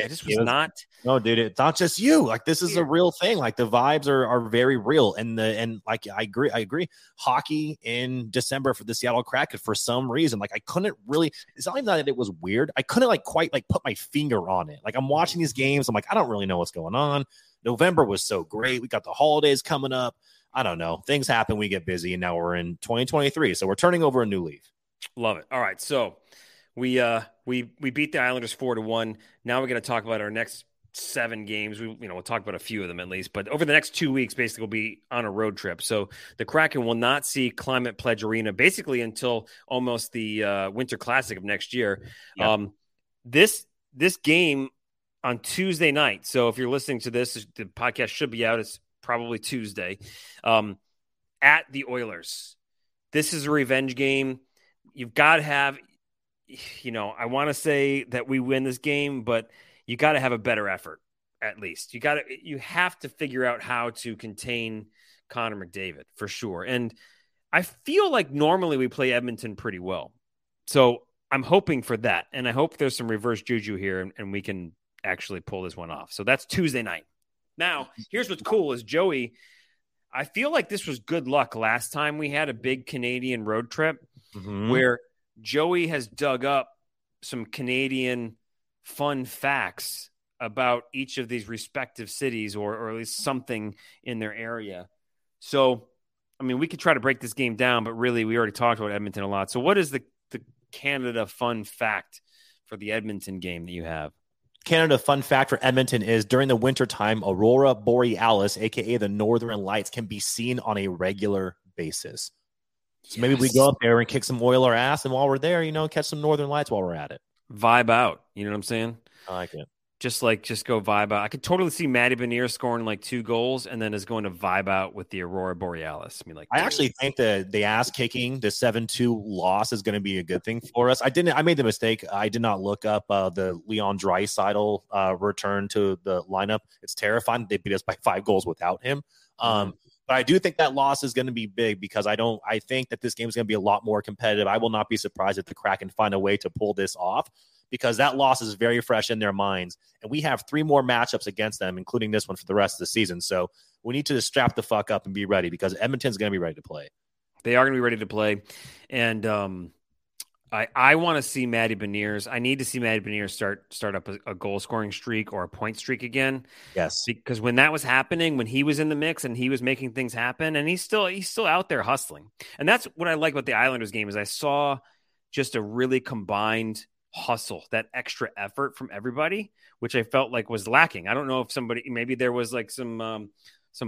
No, dude, it's not just you. Like, this is a real thing. Like, the vibes are very real. And like, I agree. Hockey in December for the Seattle Kraken, for some reason, like, I couldn't really, it's not even that it was weird. I couldn't quite put my finger on it. Like, I'm watching these games. I'm like, I don't really know what's going on. November was so great. We got the holidays coming up. I don't know. Things happen. We get busy, and now we're in 2023, so we're turning over a new leaf. Love it. All right, so we beat the Islanders 4-1. Now we're going to talk about our next 7 games. We'll talk about a few of them at least, but over the next 2 weeks, basically, we'll be on a road trip. So the Kraken will not see Climate Pledge Arena basically until almost the Winter Classic of next year. Yeah. This game on Tuesday night. So if you're listening to this, the podcast should be out. It's probably Tuesday, at the Oilers. This is a revenge game. You've got to have, I want to say that we win this game, but you got to have a better effort. At least you have to figure out how to contain Connor McDavid for sure. And I feel like normally we play Edmonton pretty well. So I'm hoping for that. And I hope there's some reverse juju here and we can actually pull this one off. So that's Tuesday night. Now, here's what's cool is Joey, I feel like this was good luck last time we had a big Canadian road trip where Joey has dug up some Canadian fun facts about each of these respective cities or at least something in their area. So, I mean, we could try to break this game down, but really we already talked about Edmonton a lot. So what is the Canada fun fact for the Edmonton game that you have? Canada fun fact for Edmonton is during the wintertime, Aurora Borealis, a.k.a. the Northern Lights, can be seen on a regular basis. So maybe we go up there and kick some Oiler ass, and while we're there, catch some Northern Lights while we're at it. Vibe out. You know what I'm saying? I like it. Just go vibe out. I could totally see Matty Beniers scoring 2 goals and then is going to vibe out with the Aurora Borealis. I mean, I actually think the ass kicking, the 7-2 loss is going to be a good thing for us. I made the mistake. I did not look up the Leon Draisaitl return to the lineup. It's terrifying. They beat us by 5 goals without him. But I do think that loss is going to be big because I think that this game is going to be a lot more competitive. I will not be surprised if the Kraken find a way to pull this off, because that loss is very fresh in their minds. And we have 3 more matchups against them, including this one for the rest of the season. So we need to just strap the fuck up and be ready because Edmonton's going to be ready to play. They are going to be ready to play. And I want to see Matty Beniers. I need to see Matty Beniers start up a goal-scoring streak or a point streak again. Yes. Because when that was happening, when he was in the mix and he was making things happen, and he's still out there hustling. And that's what I like about the Islanders game is I saw just a really combined – hustle, that extra effort from everybody, which I felt like was lacking. I don't know if maybe there was like some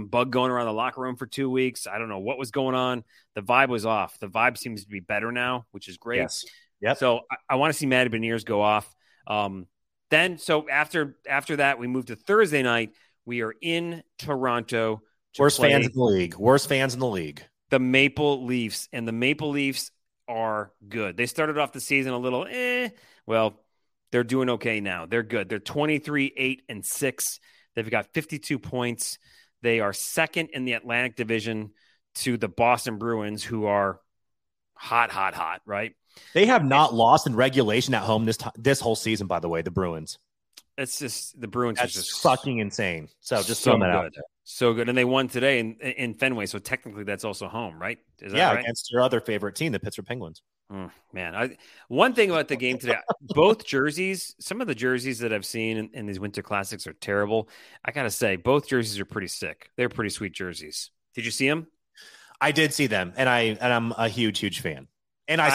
bug going around the locker room for 2 weeks. I don't know what was going on. The vibe was off. The vibe seems to be better now, which is great. Yes. Yep. So I want to see Matty Beniers go off. Then after that, we moved to Thursday night. We are in Toronto. Worst fans in the league. The Maple Leafs, and the Maple Leafs are good. They started off the season a little, well, they're doing okay now. They're good. They're 23-8-6. They've got 52 points. They are second in the Atlantic Division to the Boston Bruins, who are hot, right? They have not lost in regulation at home this whole season, by the way, the Bruins. It's just the Bruins are just fucking insane. So just throw that out there. So good. And they won today in Fenway. So technically that's also home, right? Is that right? Against your other favorite team, the Pittsburgh Penguins. One thing about the game today, both jerseys, some of the jerseys that I've seen in these Winter Classics are terrible. I got to say, both jerseys are pretty sick. They're pretty sweet jerseys. Did you see them? I did see them. And I'm a huge fan. And I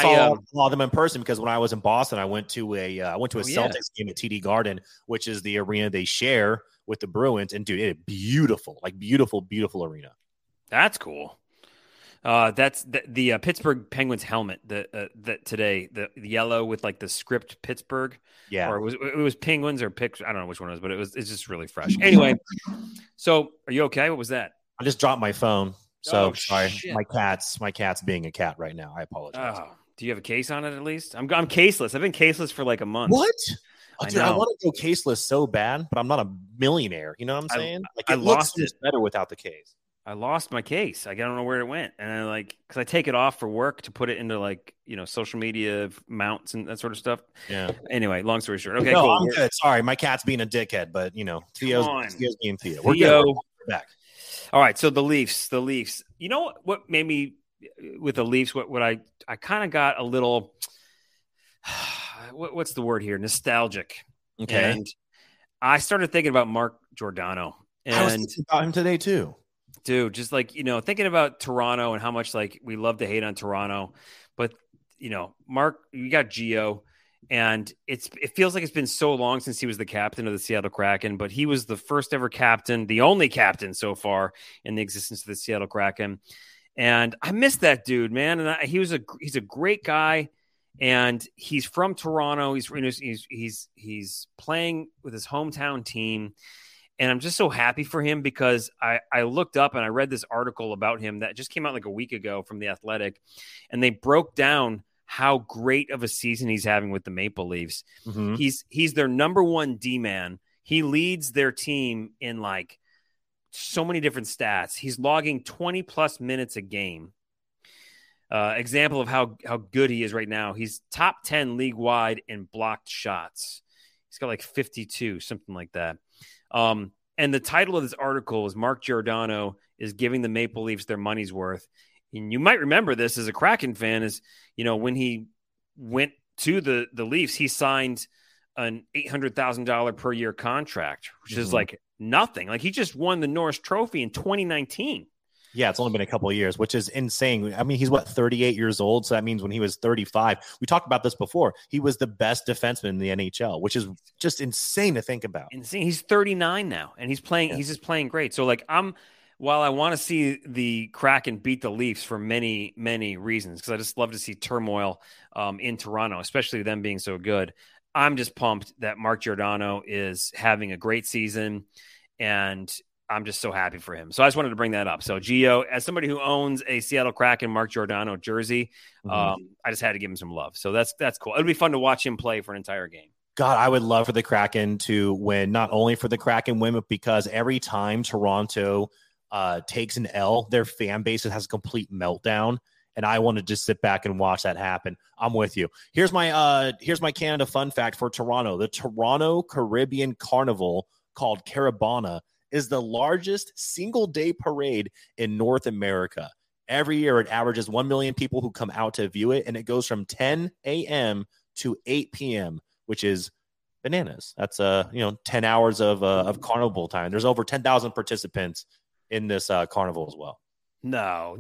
saw them in person because when I was in Boston, I went to a Celtics game at TD Garden, which is the arena they share with the Bruins. And dude, it's beautiful, beautiful arena. That's cool. That's the Pittsburgh Penguins helmet that today, the yellow with like the script Pittsburgh. Yeah. Or it was Penguins or Pics. I don't know which one it was, but it's just really fresh. Anyway, so are you okay? What was that? I just dropped my phone. So sorry, shit. my cat's being a cat right now. I apologize. Oh, do you have a case on it at least? I'm caseless. I've been caseless for like a month. What? Oh, dude, I want to go caseless so bad, but I'm not a millionaire. You know what I'm saying? I lost it. Better without the case. I lost my case. I don't know where it went, and because I take it off for work to put it into social media mounts and that sort of stuff. Yeah. Anyway, long story short. Okay. No, cool. I'm good. Sorry, my cat's being a dickhead, but Theo's being Theo. We're good. We're back. All right, so the Leafs. You know what made me with the Leafs? What I kind of got a little, what's the word here? Nostalgic. Okay. And I started thinking about Mark Giordano. And I was thinking about him today too. Dude, just thinking about Toronto and how much we love to hate on Toronto, but Mark, you got Gio. And it feels like it's been so long since he was the captain of the Seattle Kraken, but he was the first ever captain, the only captain so far in the existence of the Seattle Kraken. And I miss that dude, man. And he's a great guy, and he's from Toronto. He's playing with his hometown team. And I'm just so happy for him because I looked up and I read this article about him that just came out like a week ago from The Athletic, and they broke down how great of a season he's having with the Maple Leafs. Mm-hmm. He's their number one D-man. He leads their team in so many different stats. He's logging 20 plus minutes a game. Example of how good he is right now. He's top 10 league wide in blocked shots. He's got 52, something like that. And the title of this article is Mark Giordano is giving the Maple Leafs their money's worth. And you might remember this as a Kraken fan is, when he went to the Leafs, he signed an $800,000 per year contract, which is nothing. He just won the Norris Trophy in 2019. Yeah, it's only been a couple of years, which is insane. I mean, he's 38 years old. So that means when he was 35, we talked about this before, he was the best defenseman in the NHL, which is just insane to think about. Insane. He's 39 now, and he's playing. Yeah. He's just playing great. So while I want to see the Kraken beat the Leafs for many, many reasons, because I just love to see turmoil in Toronto, especially them being so good, I'm just pumped that Mark Giordano is having a great season, and I'm just so happy for him. So I just wanted to bring that up. So Gio, as somebody who owns a Seattle Kraken Mark Giordano jersey, I just had to give him some love. So that's cool. It'll be fun to watch him play for an entire game. God, I would love for the Kraken to win, not only for the Kraken win, but because every time Toronto takes an L, their fan base has a complete meltdown, and I want to just sit back and watch that happen. I'm with you. Here's my Canada fun fact for Toronto. The Toronto Caribbean Carnival, called Carabana, is the largest single-day parade in North America. Every year, it averages 1 million people who come out to view it, and it goes from 10 a.m. to 8 p.m., which is bananas. That's 10 hours of carnival time. There's over 10,000 participants in this carnival as well. No.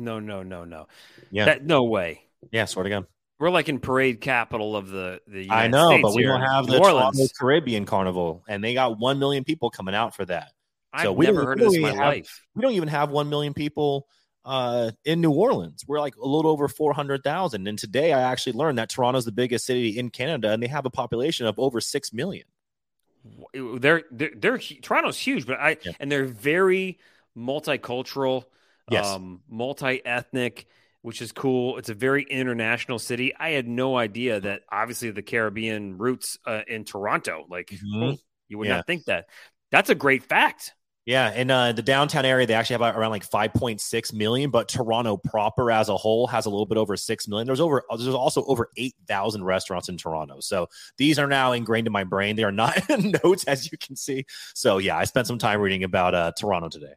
Yeah. No way. Yeah, swear to God. We're like in parade capital of the United States, but we don't have the Toronto Caribbean Carnival, and they got 1 million people coming out for that. So I've never heard of this in my life. We don't even have 1 million people in New Orleans. We're like a little over 400,000. And today I actually learned that Toronto's the biggest city in Canada, and they have a population of over 6 million. They're Toronto's huge, but and they're very multicultural, multi-ethnic, which is cool. It's a very international city. I had no idea that obviously the Caribbean roots in Toronto, like you would not think that. That's a great fact. Yeah, and the downtown area, they actually have around like 5.6 million, but Toronto proper as a whole has a little bit over 6 million. There's also over 8,000 restaurants in Toronto. So these are now ingrained in my brain. They are not in notes, as you can see. So, yeah, I spent some time reading about Toronto today.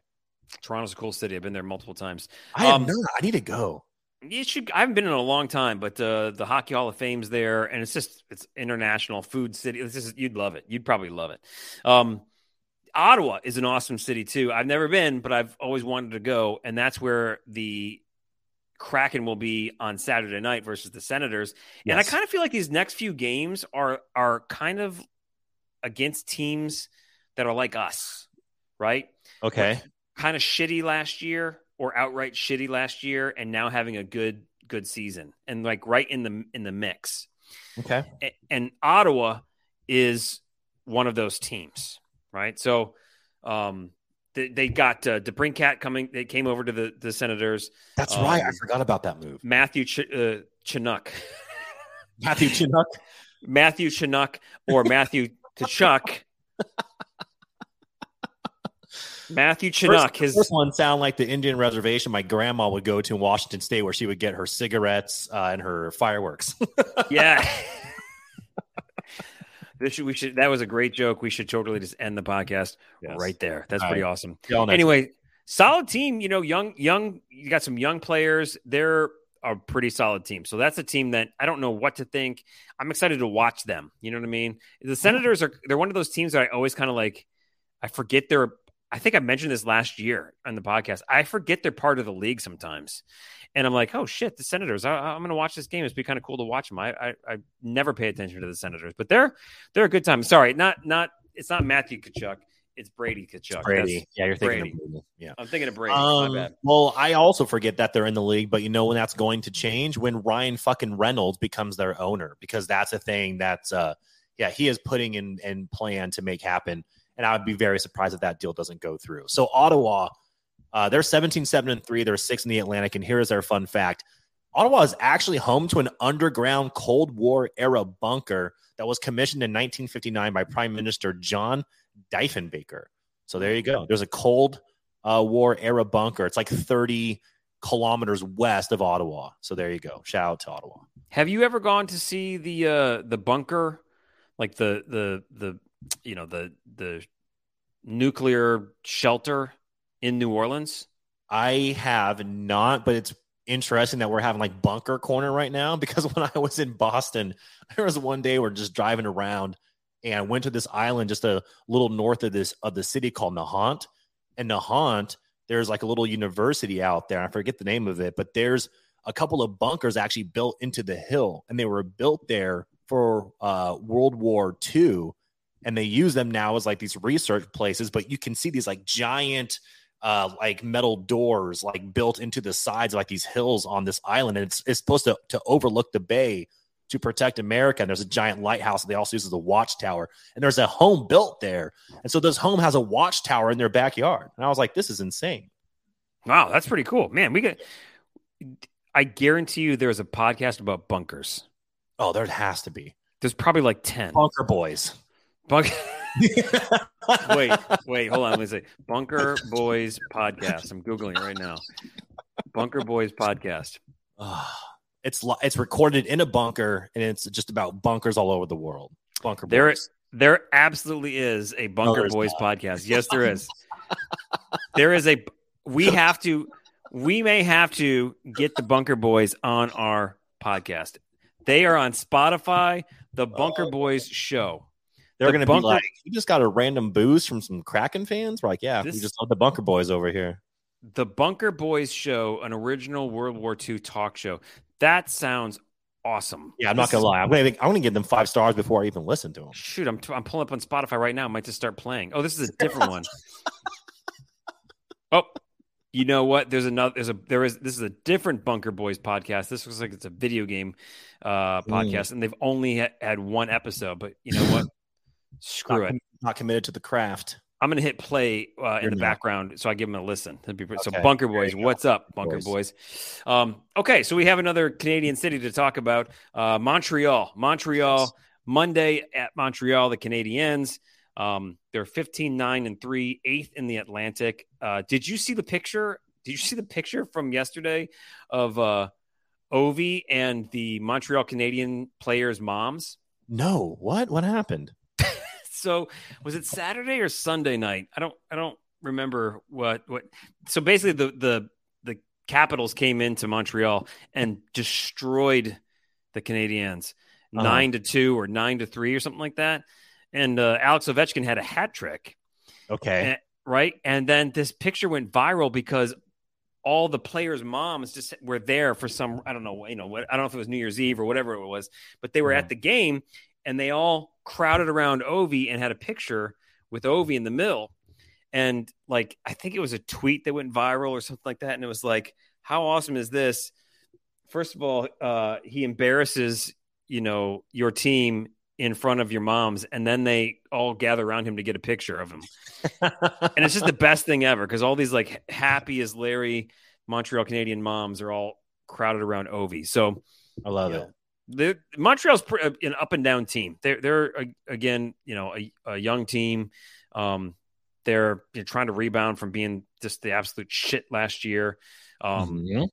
Toronto's a cool city. I've been there multiple times. I need to go. I haven't been in a long time, but the Hockey Hall of Fame's there, and it's international food city. You'd love it. You'd probably love it. Ottawa is an awesome city too. I've never been, but I've always wanted to go. And that's where the Kraken will be on Saturday night versus the Senators. Yes. And I kind of feel like these next few games are kind of against teams that are like us, right? Okay. Like kind of shitty last year or outright shitty last year. And now having a good season and like right in the mix. Okay. And Ottawa is one of those teams. Right. So they got DeBrincat coming. They came over to the Senators. That's right. I forgot about that move. Matthew Tkachuk or Matthew Tkachuk. Matthew Tkachuk. His first one sound like the Indian reservation my grandma would go to in Washington State where she would get her cigarettes and her fireworks. Yeah. That was a great joke. We should totally just end the podcast right there. That's pretty awesome. Anyway, solid team. You know, young. You got some young players. They're a pretty solid team. So that's a team that I don't know what to think. I'm excited to watch them. You know what I mean? The Senators they're one of those teams that I always kind of like. I forget they're. I think I mentioned this last year on the podcast. I forget they're part of the league sometimes, and I'm like, oh shit, the Senators. I'm going to watch this game. It's be kind of cool to watch them. I never pay attention to the Senators, but they're a good time. Sorry, not it's not Matthew Tkachuk. It's Brady Tkachuk. You're thinking of Brady. Yeah, I'm thinking of Brady. My bad. Well, I also forget that they're in the league, but you know when that's going to change when Ryan fucking Reynolds becomes their owner because that's a thing that's he is putting in and plan to make happen. And I would be very surprised if that deal doesn't go through. So Ottawa, they're 17-7-3. They're 6th in the Atlantic. And here's our fun fact. Ottawa is actually home to an underground Cold War era bunker that was commissioned in 1959 by Prime Minister John Diefenbaker. So there you go. There's a Cold War era bunker. It's like 30 kilometers west of Ottawa. So there you go. Shout out to Ottawa. Have you ever gone to see the bunker? Like the you know, the nuclear shelter in New Orleans? I have not, but it's interesting that we're having like bunker corner right now because when I was in Boston, there was one day we're just driving around and I went to this island just a little north of the city called Nahant. And Nahant, there's like a little university out there. I forget the name of it, but there's a couple of bunkers actually built into the hill and they were built there for World War II. And they use them now as like these research places, but you can see these like giant like metal doors like built into the sides of like these hills on this island. And it's supposed to overlook the bay to protect America. And there's a giant lighthouse that they also use as a watchtower. And there's a home built there. And so this home has a watchtower in their backyard. And I was like, this is insane. Wow, that's pretty cool. Man, I guarantee you there's a podcast about bunkers. Oh, there has to be. There's probably like 10. Bunker Boys. Wait, hold on. Let me say Bunker Boys podcast. I'm Googling right now. Bunker Boys podcast. It's recorded in a bunker and it's just about bunkers all over the world. Bunker Boys. There absolutely is a Bunker Boys podcast. Yes, there is. There is a, we may have to get the Bunker Boys on our podcast. They are on Spotify, the Bunker Boys show. They're going to be like, you just got a random booze from some Kraken fans? We're like, yeah, we just love the Bunker Boys over here. The Bunker Boys show, an original World War II talk show. That sounds awesome. Yeah, I'm not gonna lie. I'm gonna give them 5 stars before I even listen to them. Shoot, I'm pulling up on Spotify right now. I might just start playing. Oh, this is a different one. Oh, you know what? This is a different Bunker Boys podcast. This looks like it's a video game podcast, and they've only had one episode. But you know what? Screw it. Not committed to the craft. I'm gonna hit play in the background, so I give them a listen. So Bunker Boys, what's up, Bunker Boys? Okay, so we have another Canadian city to talk about. Montreal. Yes. Monday at Montreal, the Canadiens. They're 15-9-3, eighth in the Atlantic. Did you see the picture? Did you see the picture from yesterday of Ovi and the Montreal Canadian players' moms? No. What happened? So was it Saturday or Sunday night? I don't remember what. So basically the Capitals came into Montreal and destroyed the Canadiens 9-2 or 9-3 or something like that. And Alex Ovechkin had a hat trick. Okay. And then this picture went viral because all the players' moms just were there for some, I don't know if it was New Year's Eve or whatever it was, but they were at the game and they all crowded around Ovi and had a picture with Ovi in the middle. And like, I think it was a tweet that went viral or something like that. And it was like, how awesome is this? First of all, he embarrasses, your team in front of your moms. And then they all gather around him to get a picture of him. And it's just the best thing ever. Cause all these like happy as Larry Montreal Canadian moms are all crowded around Ovi. So I love it. Montreal's an up and down team. They're again a young team. They're trying to rebound from being just the absolute shit last year. It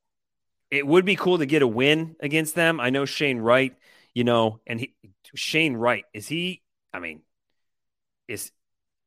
would be cool to get a win against them. I know Shane Wright,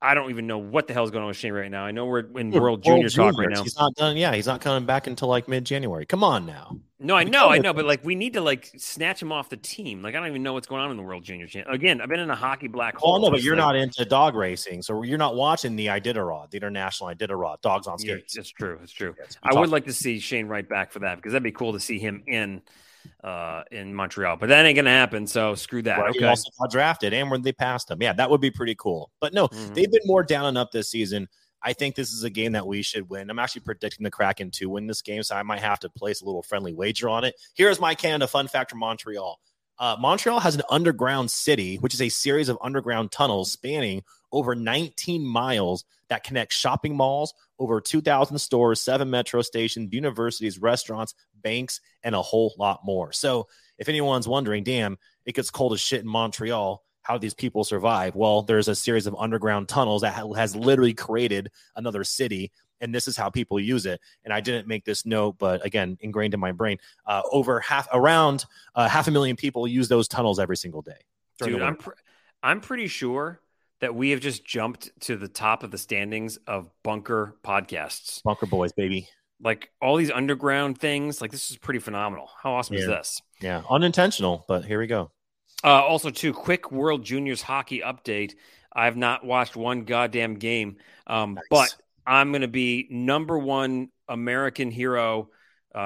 I don't even know what the hell's going on with Shane right now. I know we're in World Junior talk right now. He's not done. Yeah, he's not coming back until like mid-January. Come on now. No, I know. But like, we need to like snatch him off the team. Like, I don't even know what's going on in the World Junior. Again, I've been in a hockey black hole. Oh no, but you're not into dog racing, so you're not watching the Iditarod, the International Iditarod, dogs on skates. It's true. Yes, I would like to see Shane Wright back for that because that'd be cool to see him in Montreal, but that ain't gonna happen, so screw that. Right, okay, he also got drafted and when they passed him, that would be pretty cool, but no. They've been more down and up this season. I think this is a game that we should win. I'm actually predicting the Kraken to win this game, so I might have to place a little friendly wager on it. Here's my Canada fun fact from Montreal. Montreal has an underground city, which is a series of underground tunnels spanning over 19 miles that connect shopping malls, over 2,000 stores, 7 metro stations, universities, restaurants, banks, and a whole lot more. So if anyone's wondering, damn, it gets cold as shit in Montreal, how do these people survive? Well, there's a series of underground tunnels that has literally created another city, and this is how people use it. And I didn't make this note, but again, ingrained in my brain, around 500,000 people use those tunnels every single day. Dude, I'm pretty sure that we have just jumped to the top of the standings of Bunker podcasts. Bunker Boys, baby. Like all these underground things, like this is pretty phenomenal. How awesome is this? Yeah, unintentional, but here we go. Also, too, quick World Juniors hockey update. I've not watched one goddamn game, but I'm going to be number one American hero,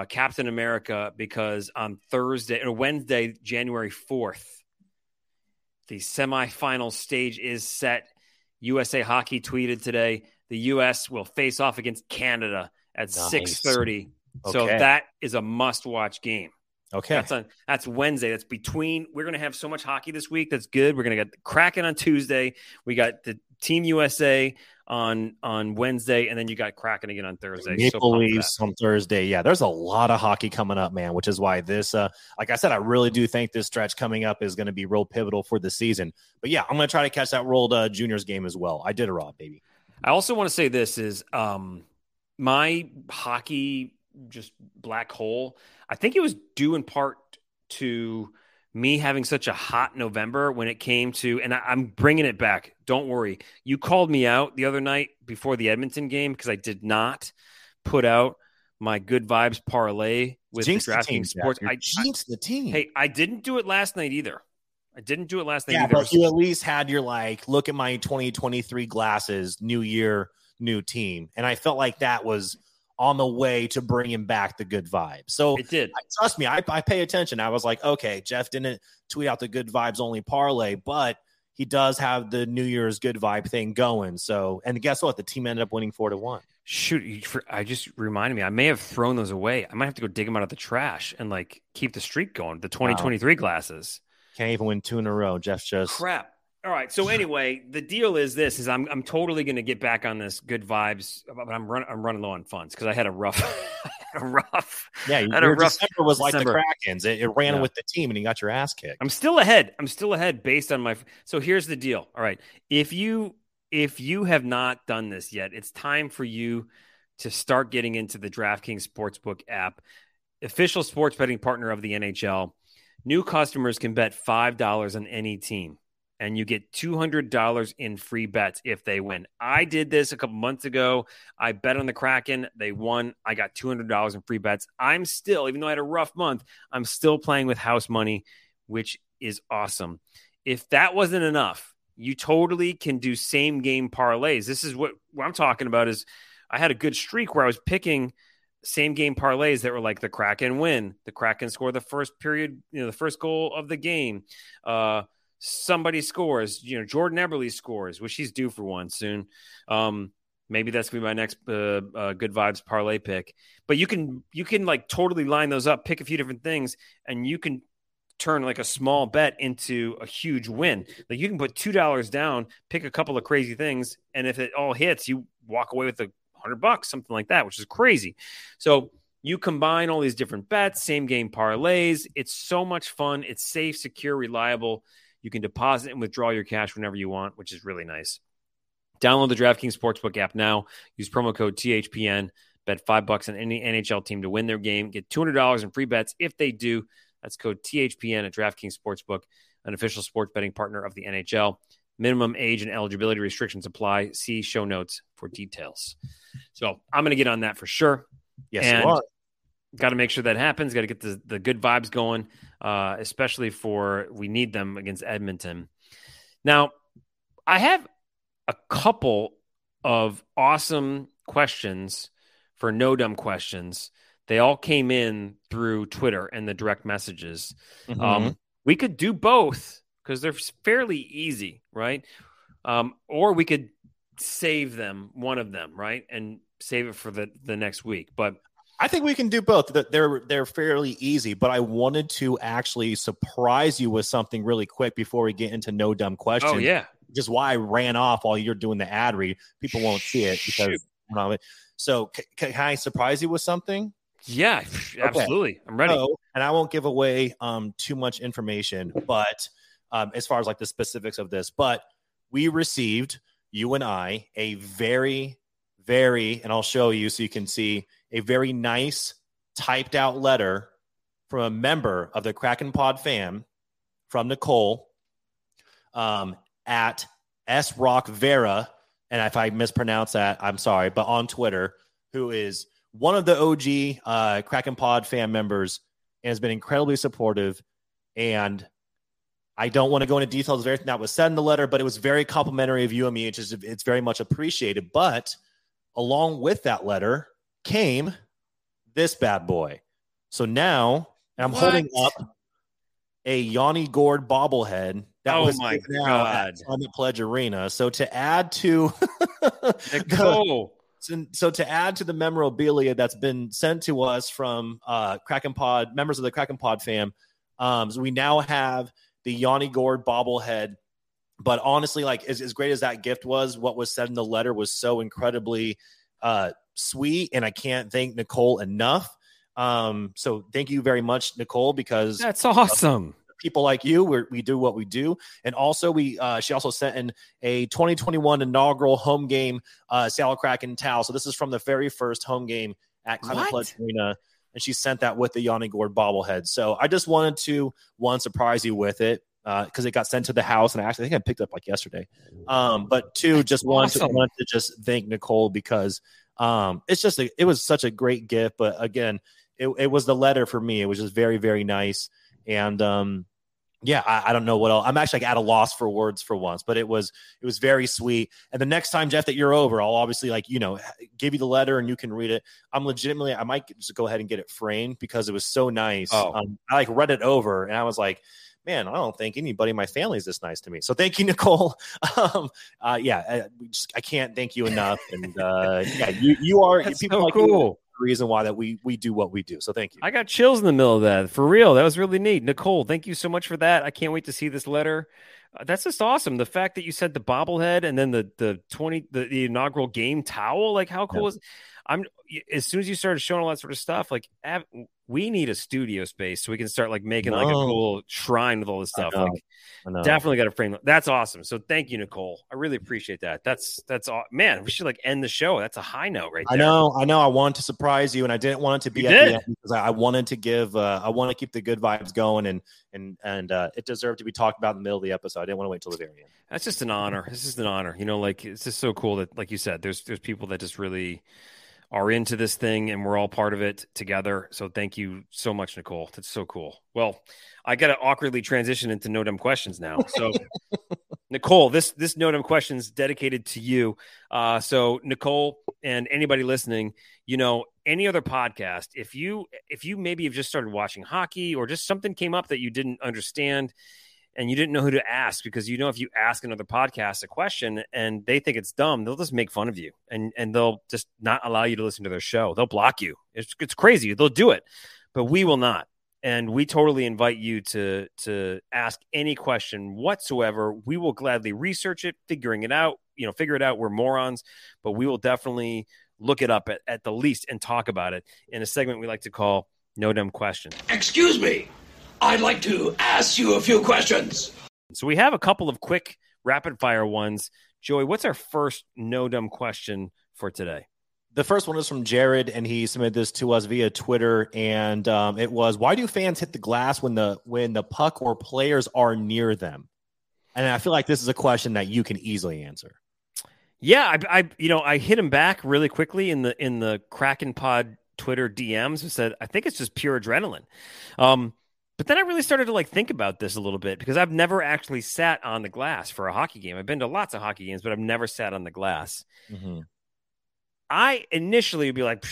Captain America, because on Wednesday, January 4th, the semifinal stage is set. USA Hockey tweeted today, the U.S. will face off against Canada at 6:30. Okay. So that is a must-watch game. Okay. That's Wednesday. That's between – we're going to have so much hockey this week. That's good. We're going to get the Kraken on Tuesday. We got the Team USA on Wednesday, and then you got Kraken again on Thursday. Maple Leafs on Thursday. Yeah, there's a lot of hockey coming up, man, which is why this, like I said, I really do think this stretch coming up is going to be real pivotal for the season. But, yeah, I'm going to try to catch that World Juniors game as well. I did a raw, baby. I also want to say this is my hockey just black hole. I think it was due in part to me having such a hot November when it came to, and I'm bringing it back. Don't worry. You called me out the other night before the Edmonton game because I did not put out my good vibes parlay with the DraftKings Sports. I jinxed the team. Hey, I didn't do it last night either. Yeah, but you at least had your like, look at my 2023 glasses, new year, new team. And I felt like that was on the way to bringing back the good vibes. So it did. Trust me, I pay attention. I was like, okay, Jeff didn't tweet out the good vibes only parlay, but he does have the New Year's good vibe thing going. So, and guess what? The team ended up winning 4-1. Shoot, I just reminded me, I may have thrown those away. I might have to go dig them out of the trash and like keep the streak going. The 2023 glasses. Can't even win two in a row. Jeff just crap. All right. So anyway, the deal is this: is I'm totally going to get back on this good vibes, but I'm running low on funds because I had a rough, December was like December. The Krakens. It ran with the team, and he got your ass kicked. I'm still ahead based on my. So here's the deal. All right, if you have not done this yet, it's time for you to start getting into the DraftKings Sportsbook app, official sports betting partner of the NHL. New customers can bet $5 on any team. And you get $200 in free bets if they win. I did this a couple months ago. I bet on the Kraken. They won. I got $200 in free bets. I'm still, even though I had a rough month, I'm still playing with house money, which is awesome. If that wasn't enough, you totally can do same game parlays. This is what I'm talking about is I had a good streak where I was picking same game parlays that were like the Kraken win, the Kraken score the first period, you know, the first goal of the game, somebody scores, you know, Jordan Eberle scores, which he's due for one soon. Maybe that's going to be my next good vibes parlay pick. But you can like totally line those up, pick a few different things, and you can turn like a small bet into a huge win. Like you can put $2 down, pick a couple of crazy things, and if it all hits, you walk away with $100, something like that, which is crazy. So you combine all these different bets, same game parlays. It's so much fun. It's safe, secure, reliable. You can deposit and withdraw your cash whenever you want, which is really nice. Download the DraftKings Sportsbook app now. Use promo code THPN. Bet $5 on any NHL team to win their game. Get $200 in free bets if they do. That's code THPN at DraftKings Sportsbook, an official sports betting partner of the NHL. Minimum age and eligibility restrictions apply. See show notes for details. So I'm going to get on that for sure. Yes, and you are. Got to make sure that happens. Got to get the good vibes going, especially for we need them against Edmonton. Now, I have a couple of awesome questions for No Dumb Questions. They all came in through Twitter and the direct messages. Mm-hmm. We could do both because they're fairly easy, right? Or we could save them, one of them, right? And save it for the next week. But I think we can do both. They're fairly easy, but I wanted to actually surprise you with something really quick before we get into No Dumb Questions. Oh, yeah. Just why I ran off while you're doing the ad read. People won't see it. Because so can I surprise you with something? Yeah, absolutely. Okay. I'm ready. So, and I won't give away too much information, but as far as like the specifics of this, but we received, you and I, a very, very, and I'll show you so you can see, a very nice typed out letter from a member of the Kraken Pod fam from Nicole at srockvera. And if I mispronounce that, I'm sorry, but on Twitter, who is one of the OG Kraken Pod fam members and has been incredibly supportive. And I don't want to go into details of everything that was said in the letter, but it was very complimentary of you and me. It's very much appreciated. But along with that letter came this bad boy. So now I'm holding up a Yanni Gourde bobblehead that was given out at Climate Pledge Arena. So to add to the memorabilia that's been sent to us from Kraken Pod members of the Kraken Pod fam, so we now have the Yanni Gourde bobblehead. But honestly, like as great as that gift was, what was said in the letter was so incredibly sweet, and I can't thank Nicole enough. So thank you very much, Nicole, because that's awesome. People like you, we do what we do, and also she also sent in a 2021 inaugural home game Seattle Kraken towel. So this is from the very first home game at Climate Pledge Arena, and she sent that with the Yanni Gourde bobblehead. So I just wanted to surprise you with it because it got sent to the house, and I think I picked up like yesterday. But two, just wanted to just thank Nicole because. It was such a great gift, but again, it was the letter for me. It was just very, very nice. And, yeah, I don't know what else. I'm actually at a loss for words for once, but it was very sweet. And the next time, Jeff, that you're over, I'll obviously give you the letter and you can read it. I might just go ahead and get it framed because it was so nice. Oh. I read it over and I was like, man, I don't think anybody in my family is this nice to me. So thank you, Nicole. I can't thank you enough. And you are people so like cool. You. Reason why that we do what we do. So thank you. I got chills in the middle of that. For real. That was really neat. Nicole, thank you so much for that. I can't wait to see this letter. That's just awesome. The fact that you said the bobblehead and then the inaugural game towel, how cool is as soon as you started showing all that sort of stuff, we need a studio space so we can start making a cool shrine with all this stuff. Definitely got to frame. That's awesome. So thank you, Nicole. I really appreciate that. That's all, man. We should end the show. That's a high note right there. I know. I wanted to surprise you and I didn't want it to be at the end because I wanted to give, I want to keep the good vibes going and it deserved to be talked about in the middle of the episode. I didn't want to wait till the very end. That's just an honor. This is an honor. It's just so cool that, like you said, there's people that just really are into this thing and we're all part of it together. So thank you so much, Nicole. That's so cool. Well, I got to awkwardly transition into No Dumb Questions now. So Nicole, this No Dumb Questions dedicated to you. So Nicole and anybody listening, any other podcast, if you maybe have just started watching hockey or just something came up that you didn't understand and you didn't know who to ask, because if you ask another podcast a question and they think it's dumb, they'll just make fun of you and they'll just not allow you to listen to their show. They'll block you. It's crazy. They'll do it, but we will not. And we totally invite you to ask any question whatsoever. We will gladly research it, figure it out. We're morons, but we will definitely look it up at the least and talk about it in a segment we like to call No Dumb Question. Excuse me. I'd like to ask you a few questions. So we have a couple of quick rapid-fire ones. Joey, what's our first no-dumb question for today? The first one is from Jared, and he submitted this to us via Twitter, and it was, why do fans hit the glass when the puck or players are near them? And I feel like this is a question that you can easily answer. Yeah, I hit him back really quickly in the Kraken Pod Twitter DMs and said, I think it's just pure adrenaline. But then I really started to think about this a little bit because I've never actually sat on the glass for a hockey game. I've been to lots of hockey games, but I've never sat on the glass. Mm-hmm. I initially would be like,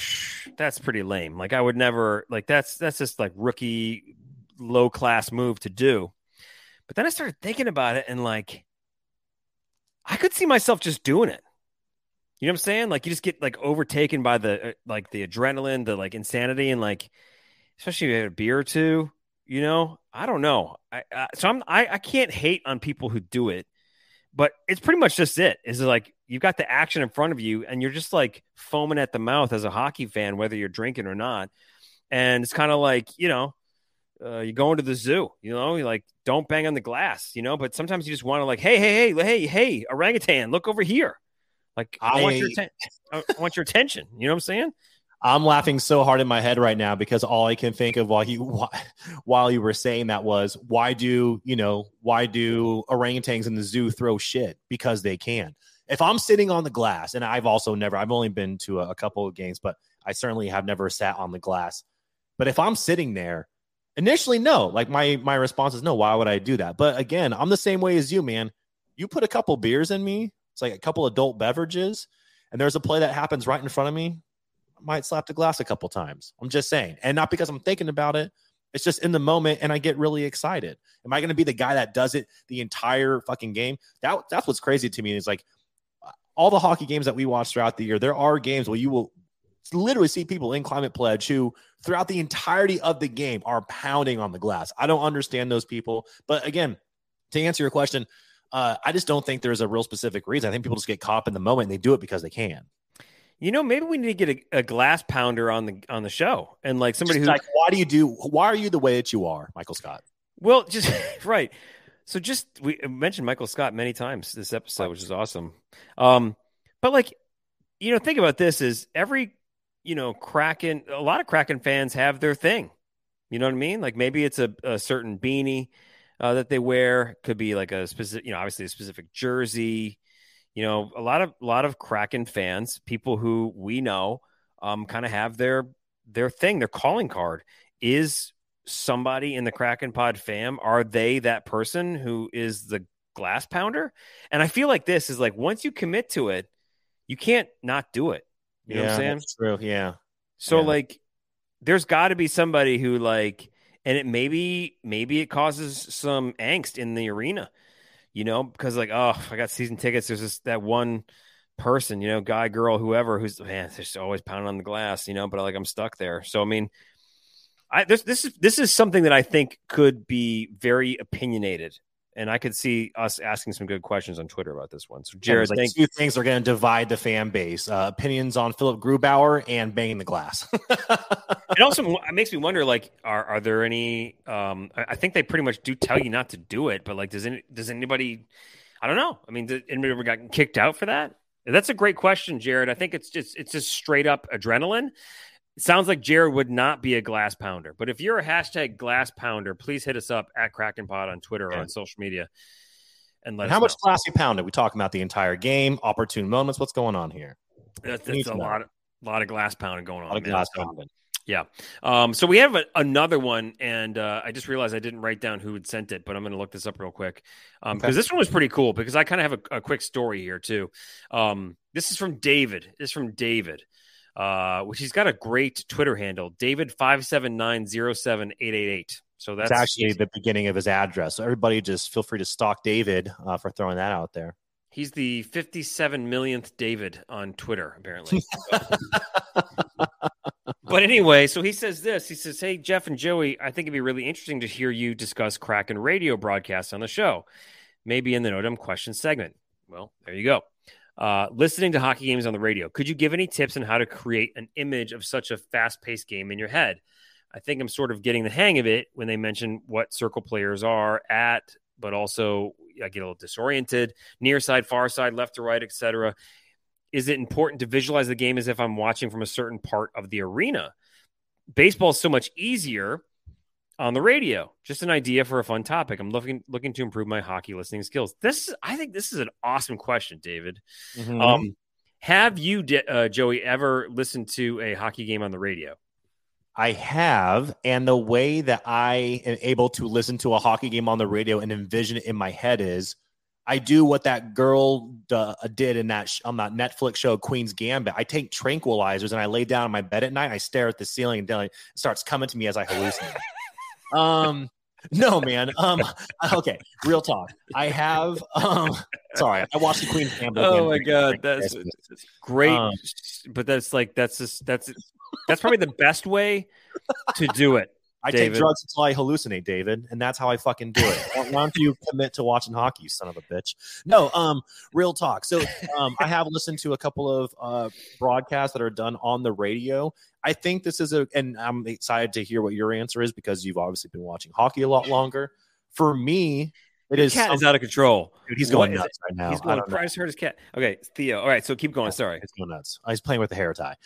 that's pretty lame. I would never that's just rookie low class move to do. But then I started thinking about it and I could see myself just doing it. You know what I'm saying? You just get overtaken by the, the adrenaline, the insanity. And especially if you had a beer or two. I don't know. I can't hate on people who do it, but it's pretty much just it. Is you've got the action in front of you and you're just foaming at the mouth as a hockey fan, whether you're drinking or not. And it's kind of you're going to the zoo, you don't bang on the glass, but sometimes you just want to hey, orangutan, look over here. I want your attention. You know what I'm saying? I'm laughing so hard in my head right now because all I can think of while you were saying that was why do orangutans in the zoo throw shit? Because they can. If I'm sitting on the glass, and I've only been to a couple of games, but I certainly have never sat on the glass. But if I'm sitting there, initially, no. My response is no. Why would I do that? But again, I'm the same way as you, man. You put a couple beers in me. It's a couple adult beverages, and there's a play that happens right in front of me. Might slap the glass a couple times. I'm just saying. And not because I'm thinking about it. It's just in the moment and I get really excited. Am I going to be the guy that does it the entire fucking game? That's what's crazy to me. It's all the hockey games that we watch throughout the year, there are games where you will literally see people in Climate Pledge who throughout the entirety of the game are pounding on the glass. I don't understand those people. But again, to answer your question, I just don't think there's a real specific reason. I think people just get caught up in the moment and they do it because they can. Maybe we need to get a glass pounder on the show and somebody who's why are you the way that you are, Michael Scott? Well, just right. So we mentioned Michael Scott many times this episode, which is awesome. But think about this is every, Kraken, a lot of Kraken fans have their thing. You know what I mean? Maybe it's a certain beanie that they wear. Could be a specific, obviously a specific jersey. A lot of Kraken fans, people who we know, kind of have their thing. Their calling card is somebody in the Kraken Pod fam, are they that person who is the glass pounder? And I feel like this is like, once you commit to it, you can't not do it. You know what I'm saying? That's true. Yeah. So like, there's got to be somebody who like, and it maybe it causes some angst in the arena, you know, because like, oh, I got season tickets. There's just that one person, you know, guy, girl, whoever, who's, man, they're just always pounding on the glass, you know, but like, I'm stuck there. So, I mean, this is something that I think could be very opinionated, and I could see us asking some good questions on Twitter about this one. So, Jared, like, two things are going to divide the fan base: opinions on Philip Grubauer and banging the glass. It also makes me wonder, like, are there any? I think they pretty much do tell you not to do it, but like, does anybody? I don't know. I mean, did anybody ever gotten kicked out for that? That's a great question, Jared. I think it's just straight up adrenaline. It sounds like Jared would not be a glass pounder, but if you're a hashtag glass pounder, please hit us up at Kraken Pod on Twitter or on social media. And how much glass you pounded? We talking about the entire game, opportune moments. What's going on here? That's a lot of glass pounding going on. Yeah. So we have another one, and I just realized I didn't write down who had sent it, but I'm going to look this up real quick because this one was pretty cool because I kind of have a quick story here too. This is from David. Which he's got a great Twitter handle, David579078888. So that's actually the beginning of his address. So everybody just feel free to stalk David for throwing that out there. He's the 57 millionth David on Twitter, apparently. But anyway, so he says this. He says, "Hey, Jeff and Joey, I think it'd be really interesting to hear you discuss Kraken radio broadcasts on the show, maybe in the No Dumb Question segment." Well, there you go. Listening to hockey games on the radio, could you give any tips on how to create an image of such a fast-paced game in your head? I think I'm sort of getting the hang of it when they mention what circle players are at, but also I get a little disoriented, near side, far side, left to right, etc. Is it important to visualize the game as if I'm watching from a certain part of the arena? Baseball is so much easier on the radio. Just an idea for a fun topic. I'm looking to improve my hockey listening skills. I think this is an awesome question, David. Mm-hmm. Have you, Joey, ever listened to a hockey game on the radio? I have, and the way that I am able to listen to a hockey game on the radio and envision it in my head is I do what that girl did in that on that Netflix show, Queen's Gambit. I take tranquilizers and I lay down in my bed at night. I stare at the ceiling and it starts coming to me as I hallucinate. No, man. Okay. Real talk. I have, sorry. I watched the Queen's Gambit. Oh my God. That's great. But that's probably the best way to do it. I take drugs until I hallucinate, David. And that's how I fucking do it. Why don't you commit to watching hockey, you son of a bitch? No, real talk. So I have listened to a couple of broadcasts that are done on the radio. I think this is and I'm excited to hear what your answer is because you've obviously been watching hockey a lot longer. For me, it is. Cat is out of control. Dude, he's going nuts right now. He's going to hurt his cat. Okay, Theo. All right, so keep going. Sorry. He's going nuts. He's playing with the hair tie.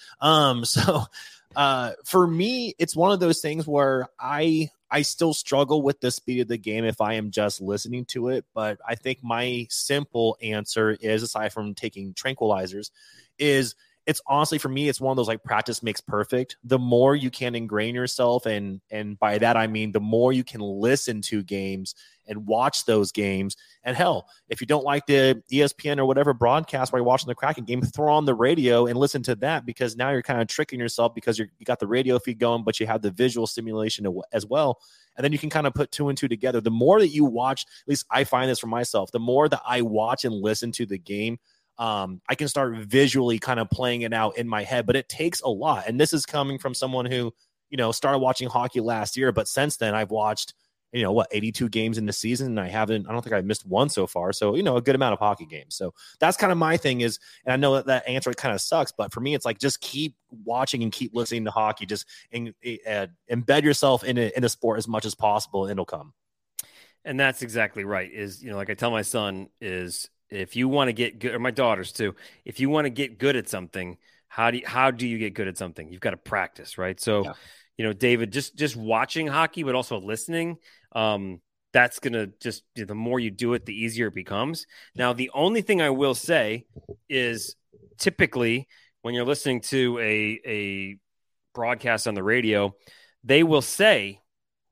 For me, it's one of those things where I still struggle with the speed of the game if I am just listening to it. But I think my simple answer is, aside from taking tranquilizers, is it's honestly for me, it's one of those like practice makes perfect. The more you can ingrain yourself, and by that I mean the more you can listen to games and watch those games. And hell, if you don't like the ESPN or whatever broadcast while you're watching the Kraken game, throw on the radio and listen to that, because now you're kind of tricking yourself because you got the radio feed going, but you have the visual stimulation as well. And then you can kind of put two and two together. The more that you watch, at least I find this for myself, the more that I watch and listen to the game, I can start visually kind of playing it out in my head, but it takes a lot. And this is coming from someone who, you know, started watching hockey last year, but since then I've watched, 82 games in the season, and I don't think I've missed one so far. So, a good amount of hockey games. So that's kind of my thing is, and I know that answer kind of sucks, but for me, it's like, just keep watching and keep listening to hockey, just embed yourself in the sport as much as possible, and it'll come. And that's exactly right. Is, like I tell my son is, if you want to get good, or my daughters too, if you want to get good at something, how do you get good at something? You've got to practice, right? So, David, just watching hockey, but also listening, that's going to just, the more you do it, the easier it becomes. Now, the only thing I will say is typically when you're listening to a broadcast on the radio, they will say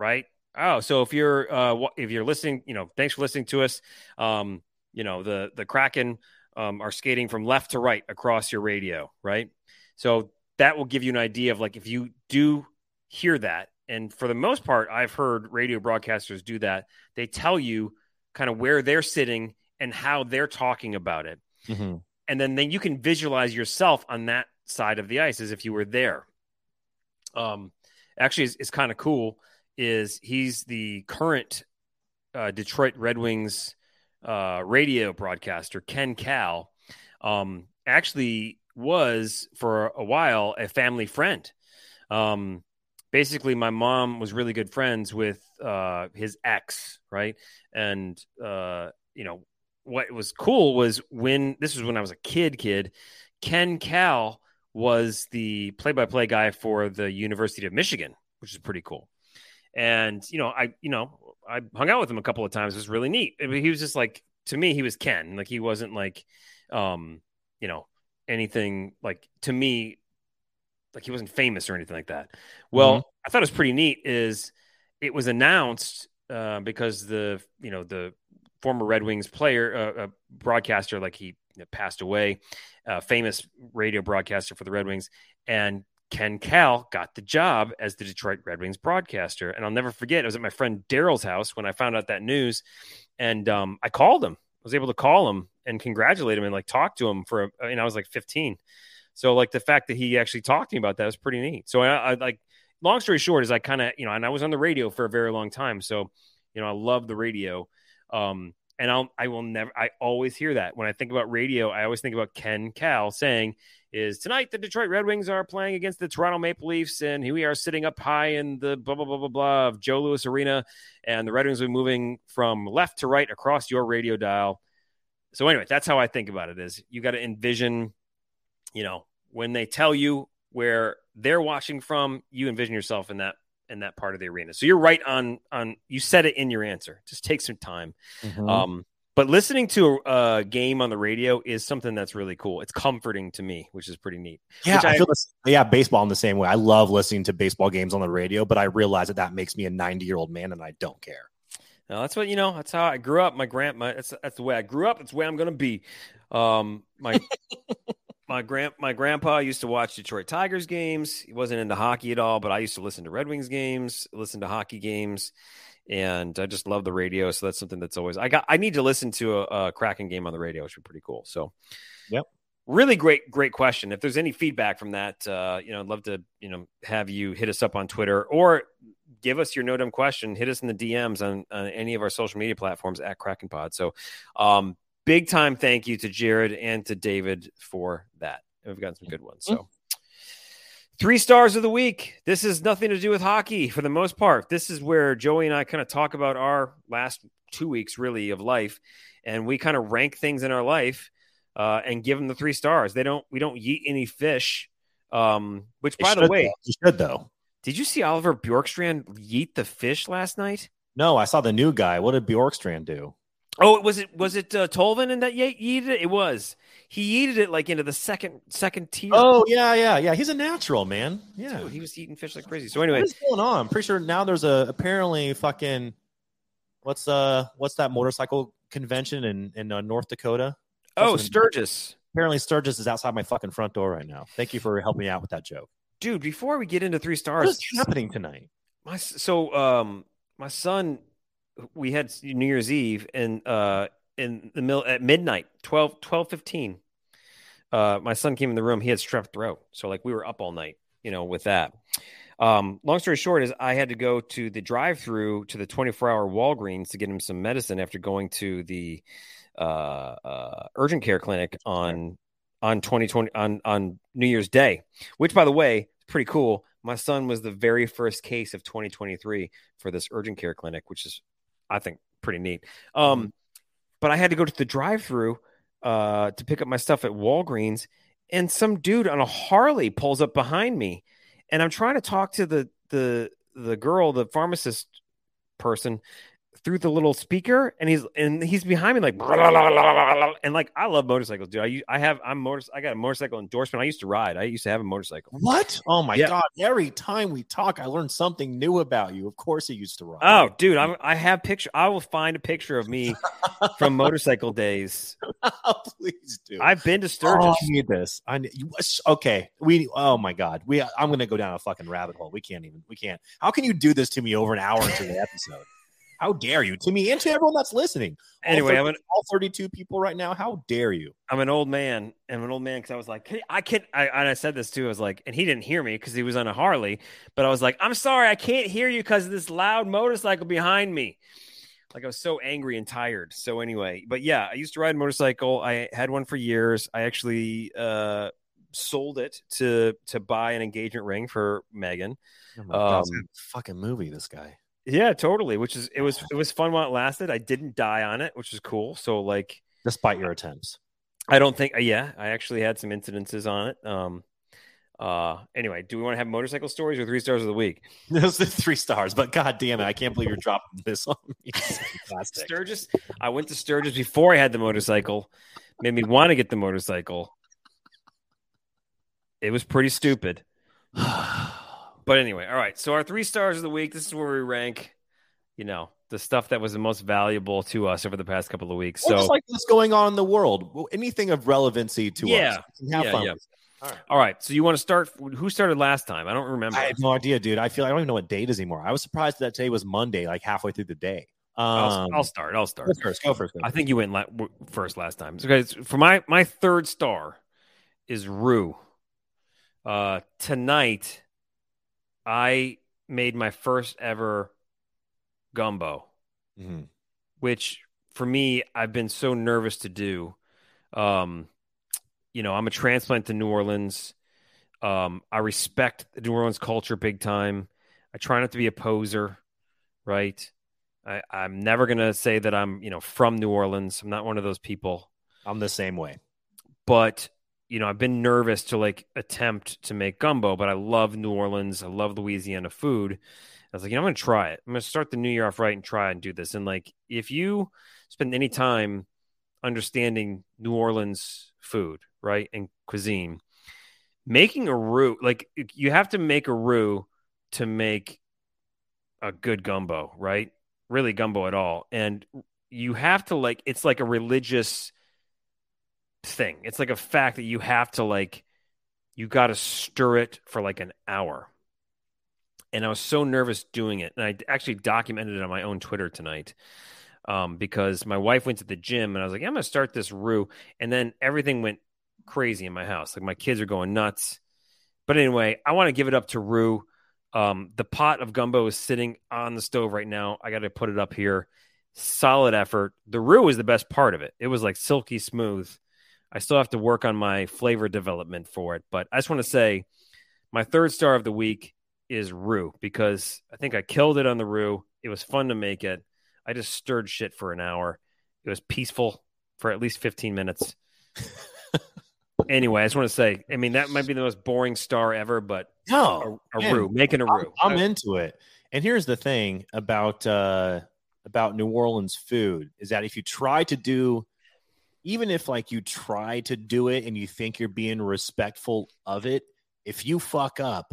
right? Oh, so if you're listening, you know, thanks for listening to us. You know, the Kraken are skating from left to right across your radio, right? So that will give you an idea of, like, if you do hear that. And for the most part, I've heard radio broadcasters do that. They tell you kind of where they're sitting and how they're talking about it. Mm-hmm. And then you can visualize yourself on that side of the ice as if you were there. Actually, it's kind of cool. He's the current Detroit Red Wings radio broadcaster, Ken Cal, actually was for a while a family friend. Basically, my mom was really good friends with his ex, right? And, you know, what was cool was this was when I was a kid, Ken Cal was the play-by-play guy for the University of Michigan, which is pretty cool. And, you know, I hung out with him a couple of times. It was really neat. I mean, he was just like, to me, he was Ken. Like, he wasn't like, you know, anything like, to me, like he wasn't famous or anything like that. Well, mm-hmm. I thought it was pretty neat is it was announced because the former Red Wings player, broadcaster, like he passed away, famous radio broadcaster for the Red Wings. And Ken Cal got the job as the Detroit Red Wings broadcaster. And I'll never forget, I was at my friend Daryl's house when I found out that news. And I called him. I was able to call him and congratulate him and like talk to him and I was like 15. So like the fact that he actually talked to me about that was pretty neat. So I like, long story short is I kind of, you know, and I was on the radio for a very long time. So, you know, I love the radio. And I always hear that when I think about radio. I always think about Ken Cal saying is tonight, the Detroit Red Wings are playing against the Toronto Maple Leafs. And here we are sitting up high in the blah, blah, blah, blah, blah of Joe Louis Arena. And the Red Wings are moving from left to right across your radio dial. So anyway, that's how I think about it is you got to envision, you know, when they tell you where they're watching from, you envision yourself in that part of the arena. So you're right on you said it in your answer. Just take some time. Mm-hmm. But listening to a game on the radio is something that's really cool. It's comforting to me, which is pretty neat. Yeah, I feel baseball in the same way. I love listening to baseball games on the radio, but I realize that makes me a 90-year-old man, and I don't care. No, that's what, you know, that's how I grew up. That's the way I grew up. That's the way I'm going to be. My grandpa used to watch Detroit Tigers games. He wasn't into hockey at all, but I used to listen to Red Wings games, listen to hockey games, and I just love the radio. So that's something that's always I need to listen to a Kraken game on the radio, which would be pretty cool. So, yep, really great question. If there's any feedback from that, you know, I'd love to, you know, have you hit us up on Twitter or give us your no dumb question. Hit us in the DMs on any of our social media platforms at Kraken Pod. So, big time thank you to Jared and to David for that. We've gotten some good ones. So 3 stars of the week. This is nothing to do with hockey for the most part. This is where Joey and I kind of talk about our last 2 weeks really of life. And we kind of rank things in our life and give them the 3 stars. We don't yeet any fish. Which by the way, you should though. Did you see Oliver Bjorkstrand yeet the fish last night? No, I saw the new guy. What did Bjorkstrand do? Oh, was it Tolvanen that yeeted it? It was. He yeeted it like into the second tier. Oh yeah. He's a natural, man. Yeah, dude, he was eating fish like crazy. So anyway, what's going on? I'm pretty sure now there's apparently fucking what's that motorcycle convention in North Dakota? Oh, Sturgis. Apparently Sturgis is outside my fucking front door right now. Thank you for helping me out with that joke, dude. Before we get into 3 stars, what's happening tonight? My son. We had New Year's Eve and in the middle at midnight, 12:15. My son came in the room. He had strep throat, so like we were up all night, you know, with that. Long story short is I had to go to the drive-through to the 24-hour Walgreens to get him some medicine after going to the urgent care clinic on New Year's Day, which by the way, is pretty cool. My son was the very first case of 2023 for this urgent care clinic, which is, I think, pretty neat. But I had to go to the drive-thru to pick up my stuff at Walgreens, and some dude on a Harley pulls up behind me, and I'm trying to talk to the girl, the pharmacist person, through the little speaker, and he's behind me, like, blah, blah, blah, blah, blah. And like, I love motorcycles, dude. I got a motorcycle endorsement. I used to ride. I used to have a motorcycle. What? Oh my God. Every time we talk, I learn something new about you. Of course he used to ride. Oh, dude. I have picture. I will find a picture of me from motorcycle days. Please do. I've been to Sturgis. Oh, I need this. Oh my God. I'm going to go down a fucking rabbit hole. We can't. How can you do this to me over an hour into the episode? How dare you to me and to everyone that's listening? Anyway, all 32 people right now. How dare you? I'm an old man. I'm an old man because I was like, hey, I can't. And I said this too. I was like, and he didn't hear me because he was on a Harley. But I was like, I'm sorry, I can't hear you because of this loud motorcycle behind me. Like, I was so angry and tired. So anyway, but yeah, I used to ride a motorcycle. I had one for years. I actually sold it to buy an engagement ring for Megan. Oh my God, it's a fucking movie, this guy. Yeah, totally. Which is it was fun while it lasted. I didn't die on it, which is cool. So like, despite your attempts, I don't think. Yeah, I actually had some incidences on it. Anyway, do we want to have motorcycle stories or 3 stars of the week? Those are 3 stars, but God damn it, I can't believe you're dropping this on me. Sturgis. I went to Sturgis before I had the motorcycle. Made me want to get the motorcycle. It was pretty stupid. But anyway, all right. So our 3 stars of the week, this is where we rank, the stuff that was the most valuable to us over the past couple of weeks. Well, so just like what's going on in the world, anything of relevancy to us. Have fun. All right. So you want to start? Who started last time? I don't remember. I have no idea, dude. I don't even know what day it is anymore. I was surprised that today was Monday, like halfway through the day. I'll start. Go first. I think you went first last time. Okay. So for my 3rd star is Rue. Tonight, I made my first ever gumbo, which for me, I've been so nervous to do. I'm a transplant to New Orleans. I respect the New Orleans culture big time. I try not to be a poser, right? I'm never going to say that I'm, from New Orleans. I'm not one of those people. I'm the same way. But I've been nervous to attempt to make gumbo, but I love New Orleans. I love Louisiana food. I was like, I'm going to try it. I'm going to start the new year off right and try and do this. And if you spend any time understanding New Orleans food, right, and cuisine, making a roux, you have to make a roux to make a good gumbo, right? Really gumbo at all. And you have to it's like a religious thing. It's a fact that you have to you got to stir it for an hour. And I was so nervous doing it. And I actually documented it on my own Twitter tonight because my wife went to the gym and I was like, I'm going to start this roux. And then everything went crazy in my house. My kids are going nuts. But anyway, I want to give it up to roux. The pot of gumbo is sitting on the stove right now. I got to put it up here. Solid effort. The roux is the best part of it. It was silky smooth. I still have to work on my flavor development for it, but I just want to say my 3rd star of the week is roux because I think I killed it on the roux. It was fun to make it. I just stirred shit for an hour. It was peaceful for at least 15 minutes. Anyway, I just want to say, that might be the most boring star ever, but no, roux, making a roux. I'm into it. And here's the thing about New Orleans food is that if you try to do even if you try to do it and you think you're being respectful of it, if you fuck up,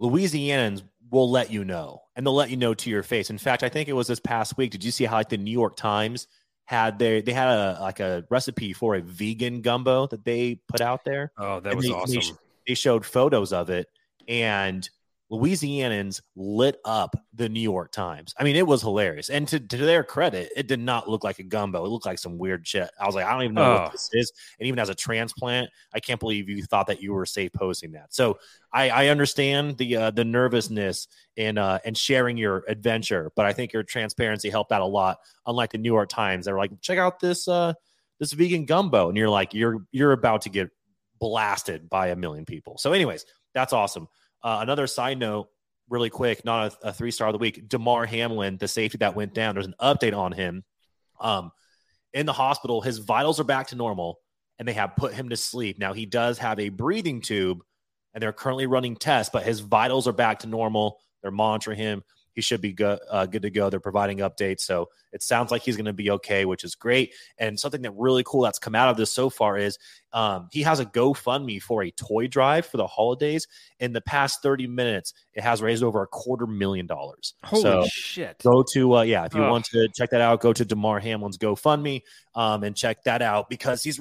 Louisianans will let you know, and they'll let you know to your face. In fact, I think it was this past week. Did you see how the New York Times had a recipe for a vegan gumbo that they put out there? Oh, that was awesome. They showed photos of it, and Louisianans lit up the New York Times. It was hilarious. And to their credit, it did not look like a gumbo. It looked like some weird shit. I was like, I don't even know what this is. And even as a transplant, I can't believe you thought that you were safe posting that. So I understand the nervousness and sharing your adventure, but I think your transparency helped out a lot. Unlike the New York Times, they were like, check out this vegan gumbo. And you're like, you're about to get blasted by 1 million people. So anyways, that's awesome. Another side note, really quick, not a 3-star of the week. DeMar Hamlin, the safety that went down, there's an update on him. In the hospital, his vitals are back to normal, and they have put him to sleep. Now, he does have a breathing tube, and they're currently running tests, but his vitals are back to normal. They're monitoring him. he should be good to go. They're providing updates. So it sounds like he's going to be okay, which is great. And something that really cool that's come out of this so far is he has a GoFundMe for a toy drive for the holidays. In the past 30 minutes, it has raised over $250,000. Holy shit. Go to, if you want to check that out, go to DeMar Hamlin's GoFundMe and check that out, because he's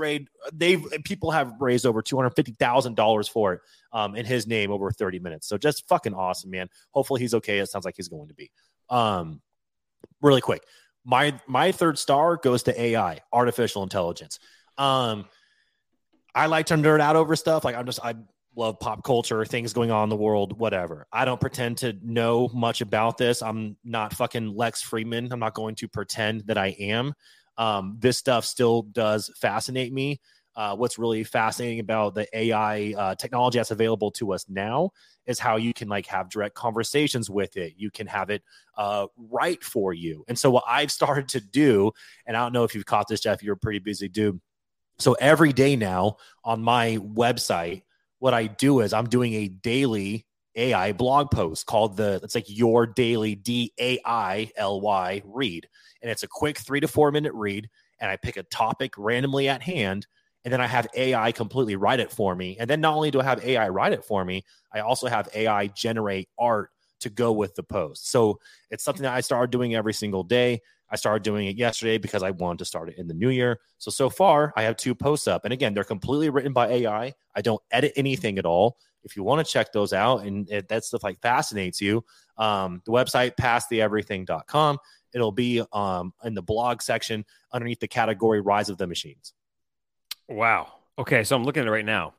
people have raised over $250,000 for it in his name over 30 minutes. So just fucking awesome, man. Hopefully he's okay. It sounds like he's going to be. Really quick. My third star goes to AI, artificial intelligence. I like to nerd out over stuff. Like I love pop culture, things going on in the world, whatever. I don't pretend to know much about this. I'm not fucking Lex Friedman. I'm not going to pretend that I am. This stuff still does fascinate me. What's really fascinating about the AI technology that's available to us now is how you can have direct conversations with it. You can have it write for you. And so what I've started to do, and I don't know if you've caught this, Jeff, you're a pretty busy dude. So every day now on my website, what I do is I'm doing a daily AI blog post called Your Daily DAILY Read. And it's a quick 3 to 4 minute read. And I pick a topic randomly at hand. And then I have AI completely write it for me. And then not only do I have AI write it for me, I also have AI generate art to go with the post. So it's something that I started doing every single day. I started doing it yesterday because I wanted to start it in the new year. So far, I have 2 posts up. And again, they're completely written by AI. I don't edit anything at all. If you want to check those out and that stuff fascinates you, the website, pasttheeverything.com. It'll be in the blog section underneath the category Rise of the Machines. Wow. Okay, so I'm looking at it right now.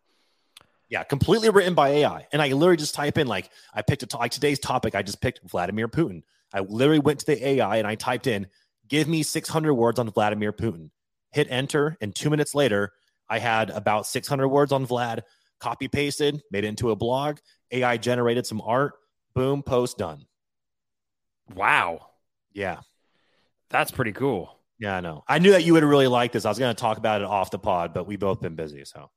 Yeah, completely written by AI. And I literally just type in, I picked today's topic. I just picked Vladimir Putin. I literally went to the AI and I typed in, give me 600 words on Vladimir Putin. Hit enter, and 2 minutes later, I had about 600 words on Vlad, copy-pasted, made it into a blog, AI generated some art, boom, post done. Wow. Yeah. That's pretty cool. Yeah, I know. I knew that you would really like this. I was going to talk about it off the pod, but we've both been busy, so...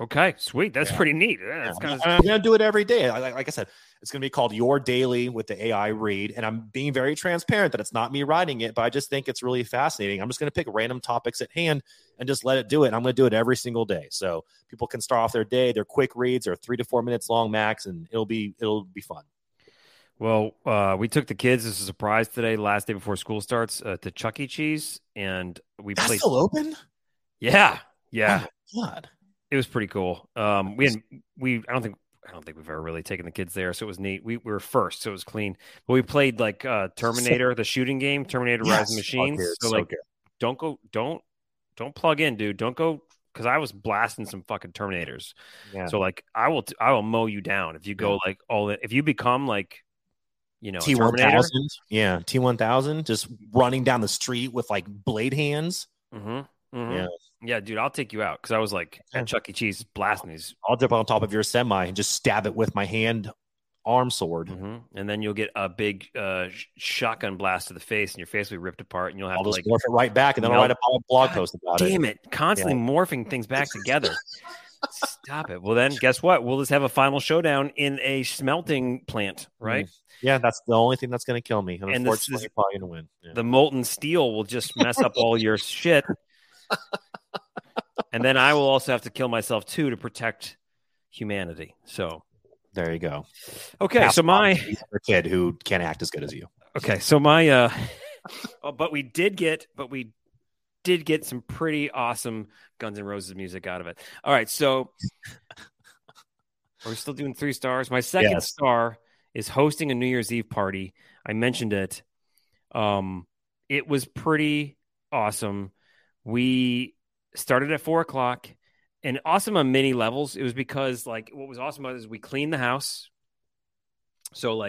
Okay, sweet. That's pretty neat. Yeah, I'm going to do it every day. Like I said, it's going to be called Your Daily with the AI Read. And I'm being very transparent that it's not me writing it, but I just think it's really fascinating. I'm just going to pick random topics at hand and just let it do it. And I'm going to do it every single day. So people can start off their day. They're quick reads or 3 to 4 minutes long max, and it'll be fun. Well, we took the kids as a surprise today, last day before school starts, to Chuck E. Cheese. And that's still open? Yeah. Yeah. Oh, God. It was pretty cool. I don't think we've ever really taken the kids there, so it was neat. We were first, so it was clean. But we played Terminator, the shooting game, Terminator Rise of the Machines. Okay, so don't plug in, dude. Don't go, because I was blasting some fucking Terminators. Yeah. So I will mow you down if you go if you become T-1000. Yeah, T-1000, just running down the street with blade hands. Mm-hmm. Mm-hmm. Yeah, dude, I'll take you out, because I was at Chuck E. Cheese blasting these. I'll dip on top of your semi and just stab it with my hand arm sword. Mm-hmm. And then you'll get a big shotgun blast to the face, and your face will be ripped apart, and you'll have I'll just morph it right back, and then I'll write a blog post about it. Damn it, constantly morphing things back together. Stop it. Well, then guess what? We'll just have a final showdown in a smelting plant, right? Yeah, that's the only thing that's going to kill me. And unfortunately, you're probably going to win. Yeah. The molten steel will just mess up all your shit. And then I will also have to kill myself too to protect humanity. So there you go. Okay, so my kid who can't act as good as you. Okay, so my but we did get some pretty awesome Guns N' Roses music out of it. All right, so we're still doing 3 stars. My second star is hosting a New Year's Eve party. I mentioned it. It was pretty awesome. We started at 4:00 and awesome on many levels. It was because what was awesome about it is we cleaned the house. So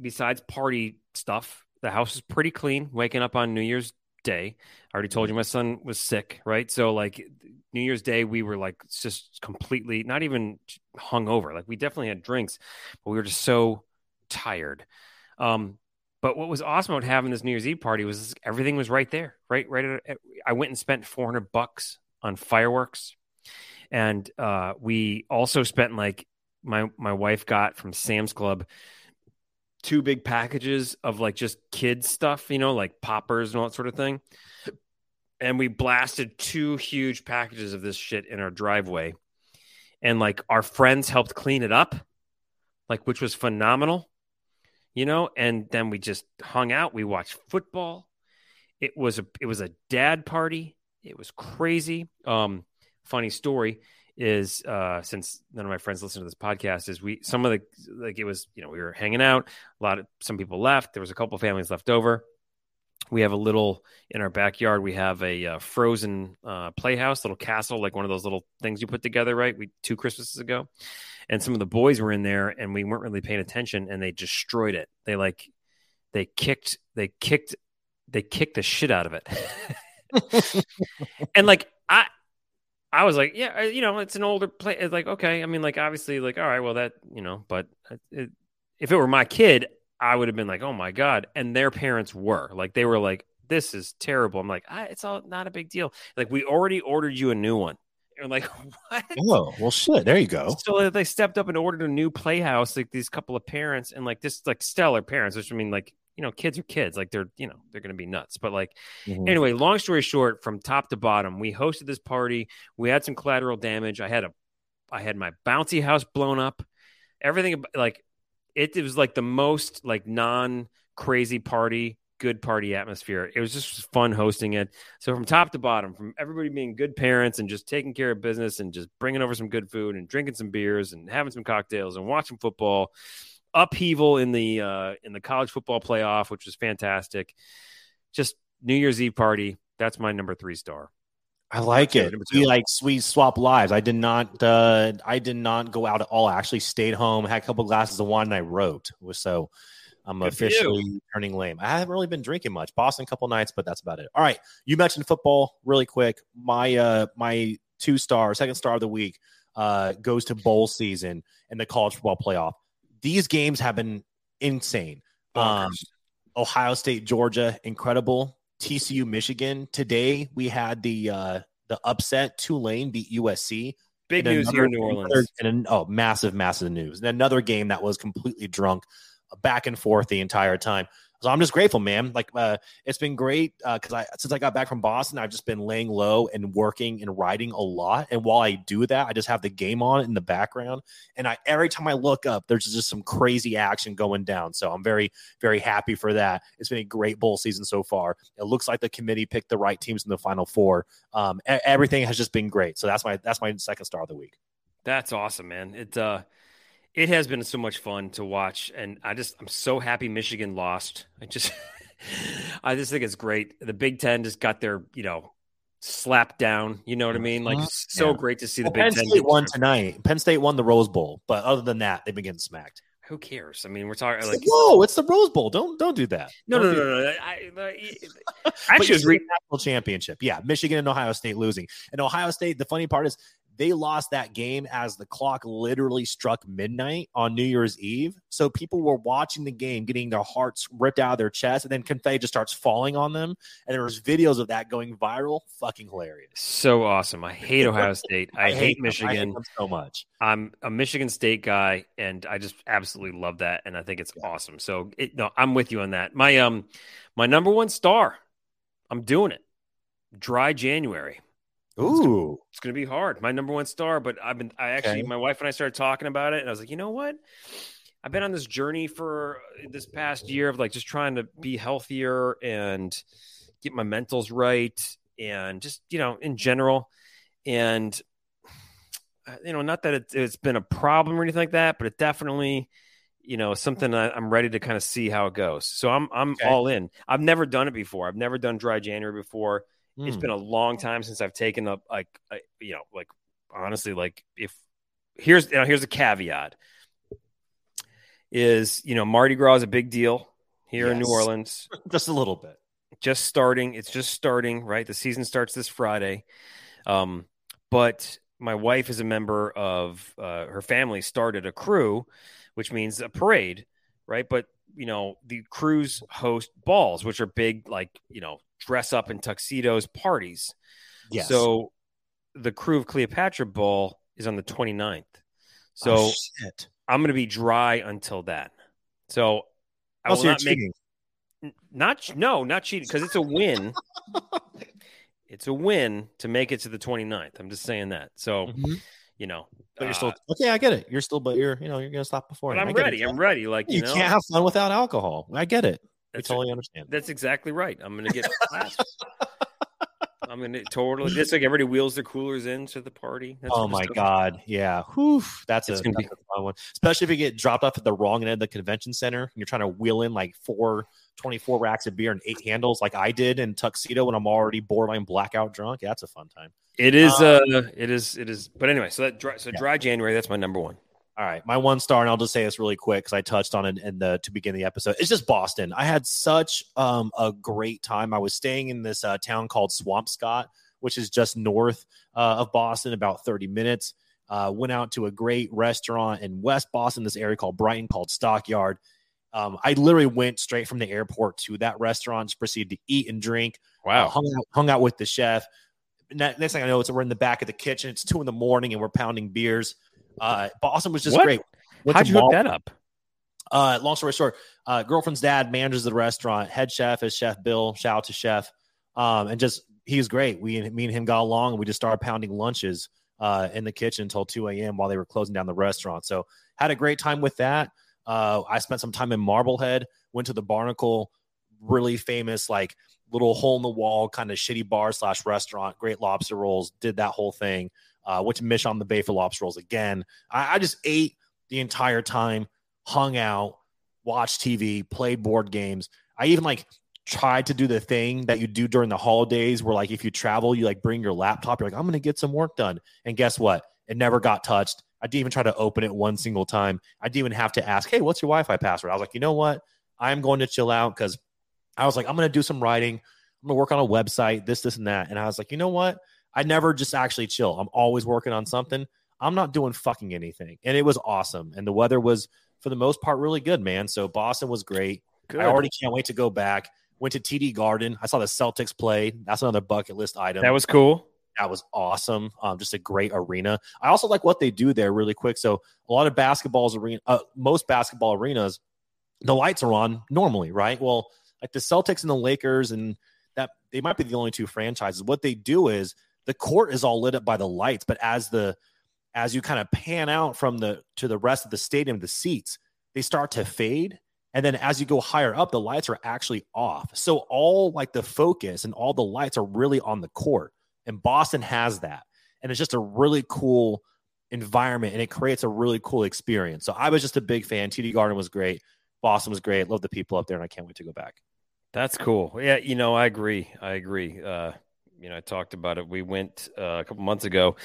besides party stuff, the house is pretty clean, waking up on New Year's Day. I already told you my son was sick, right? So New Year's Day, we were just completely not even hungover. We definitely had drinks, but we were just so tired. But what was awesome about having this New Year's Eve party was everything was right there, right? I went and spent $400 on fireworks. And we also spent my wife got from Sam's Club two big packages of like just kid stuff, you know, like poppers and all that sort of thing. And we blasted two huge packages of this shit in our driveway. And like our friends helped clean it up, like, which was phenomenal, you know? And then we just hung out. We watched football. It was a dad party. It was crazy. Funny story is, since none of my friends listen to this podcast, is we were hanging out. Some people left. There was a couple of families left over. We have in our backyard, we have a frozen playhouse, little castle, like one of those little things you put together, right? Two Christmases ago. And some of the boys were in there and we weren't really paying attention and they destroyed it. They kicked the shit out of it. And like, I was like, yeah, you know, it's an older play. It's like, okay. I mean, like, obviously, like, all right, well, that, you know, but if it were my kid, I would have been like, oh my God. And their parents were like, they were like, this is terrible. I'm like, it's all not a big deal. Like, we already ordered you a new one. And like, what? Oh, well, shit. There you go. So they stepped up and ordered a new playhouse, like these couple of parents and like this, like stellar parents, which I mean, like, you know, kids are kids. Like they're, you know, they're going to be nuts. But like, Anyway, long story short, from top to bottom, we hosted this party. We had some collateral damage. I had my bouncy house blown up. Everything like it was like the most like non-crazy party, good party atmosphere. It was just fun hosting it. So from top to bottom, from everybody being good parents and just taking care of business and just bringing over some good food and drinking some beers and having some cocktails and watching football. Upheaval in the college football playoff, which was fantastic. Just New Year's Eve party. That's my number 3 star. I like it. We swap lives. I did not go out at all. I actually stayed home, had a couple glasses of wine, and I wrote. So I'm good officially turning lame. I haven't really been drinking much. Boston a couple nights, but that's about it. All right. You mentioned football really quick. My 2 star, second star of the week, goes to bowl season and the college football playoff. These games have been insane. Ohio State, Georgia, incredible. TCU, Michigan. Today we had the upset. Tulane beat USC. Big news here in New Orleans. Massive news. And another game that was completely drunk, back and forth the entire time. So I'm just grateful, man. Like it's been great because since I got back from Boston, I've just been laying low and working and writing a lot. And while I do that, I just have the game on in the background. And every time I look up, there's just some crazy action going down. So I'm very, very happy for that. It's been a great bowl season so far. It looks like the committee picked the right teams in the Final Four. Everything has just been great. So that's my second star of the week. That's awesome, man. It has been so much fun to watch, and I'm so happy Michigan lost. I just think it's great. The Big Ten just got their, you know, slapped down. You know what I mean? Like, it's so great to see the Big Ten. Penn State won tonight. Penn State won the Rose Bowl, but other than that, they've been getting smacked. Who cares? I mean, we're talking like, whoa, it's the Rose Bowl. Don't do that. No. I actually agree. National championship. Yeah, Michigan and Ohio State losing, and Ohio State. The funny part is, they lost that game as the clock literally struck midnight on New Year's Eve. So people were watching the game, getting their hearts ripped out of their chest, and then confetti just starts falling on them. And there was videos of that going viral. Fucking hilarious. So awesome. I hate Ohio State. I hate Michigan. I hate them so much. I'm a Michigan State guy, and I just absolutely love that. And I think it's awesome. So I'm with you on that. My number 1 star, I'm doing it. Dry January. Ooh, it's going to be hard. My number 1 star, but my wife and I started talking about it and I was like, you know what? I've been on this journey for this past year of like just trying to be healthier and get my mentals right. And just, you know, in general, and, you know, not that it's been a problem or anything like that, but it definitely, you know, something I'm ready to kind of see how it goes. So I'm all in. I've never done it before. I've never done Dry January before. It's been a long time since I've taken up, like, you know, like, honestly, like, if here's a caveat is, you know, Mardi Gras is a big deal here in New Orleans. Just a little bit. It's just starting, right? The season starts this Friday. But my wife is a member of her family started a crew, which means a parade, right? But, you know, the crews host balls, which are big, like, you know, dress up in tuxedos parties. Yes. So the crew of Cleopatra Ball is on the 29th. So I'm going to be dry until that. So Also, you're cheating. Not cheating, because it's a win. It's a win to make it to the 29th. I'm just saying that. So, you know, but you're still okay. I get it. You're still, but you're gonna stop before. But I'm ready. I'm ready. Like you can't have fun without alcohol. I get it. I totally understand. That's exactly right. I'm gonna get classed. I'm gonna totally. Just like everybody wheels their coolers in to the party. That's God, yeah. Whew, that's a fun one, especially if you get dropped off at the wrong end of the convention center. And you're trying to wheel in like 24 racks of beer and 8 handles, like I did in tuxedo when I'm already borderline blackout drunk. Yeah, that's a fun time. It is. It is. But anyway, dry January. That's my number one. All right, my one star, and I'll just say this really quick because I touched on it to begin the episode. It's just Boston. I had such a great time. I was staying in this town called Swampscott, which is just north of Boston, about 30 minutes. Went out to a great restaurant in West Boston, this area called Brighton, called Stockyard. I literally went straight from the airport to that restaurant, just proceeded to eat and drink. Wow. Hung out with the chef. Next thing I know, we're in the back of the kitchen. It's 2 a.m. and we're pounding beers. Boston was just great. How'd you hook that up? Long story short, girlfriend's dad manages the restaurant. Head chef is Chef Bill. Shout out to Chef. And just he was great. Me and him got along, and we just started pounding lunches in the kitchen until 2 a.m. while they were closing down the restaurant. So had a great time with that. I spent some time in Marblehead. Went to the Barnacle, really famous like little hole in the wall kind of shitty bar / restaurant. Great lobster rolls. Did that whole thing. Went to Mish on the Bay for lobster rolls again. I just ate the entire time, hung out, watched TV, played board games. I even like tried to do the thing that you do during the holidays where like if you travel, you like bring your laptop. You're like, I'm going to get some work done. And guess what? It never got touched. I didn't even try to open it one single time. I didn't even have to ask, hey, what's your Wi-Fi password? I was like, you know what? I'm going to chill out because I was like, I'm going to do some writing. I'm going to work on a website, this, and that. And I was like, you know what? I never just actually chill. I'm always working on something. I'm not doing fucking anything. And it was awesome. And the weather was, for the most part, really good, man. So Boston was great. Good. I already can't wait to go back. Went to TD Garden. I saw the Celtics play. That's another bucket list item. That was cool. That was awesome. Just a great arena. I also like what they do there really quick. So a lot of most basketball arenas, the lights are on normally, right? Well, like the Celtics and the Lakers, and that they might be the only two franchises. What they do is, the court is all lit up by the lights, but as you kind of pan out from to the rest of the stadium, the seats, they start to fade. And then as you go higher up, the lights are actually off. So all like the focus and all the lights are really on the court. And Boston has that. And it's just a really cool environment and it creates a really cool experience. So I was just a big fan. TD Garden was great. Boston was great. Love the people up there and I can't wait to go back. That's cool. Yeah. I agree. I talked about it. We went a couple months ago.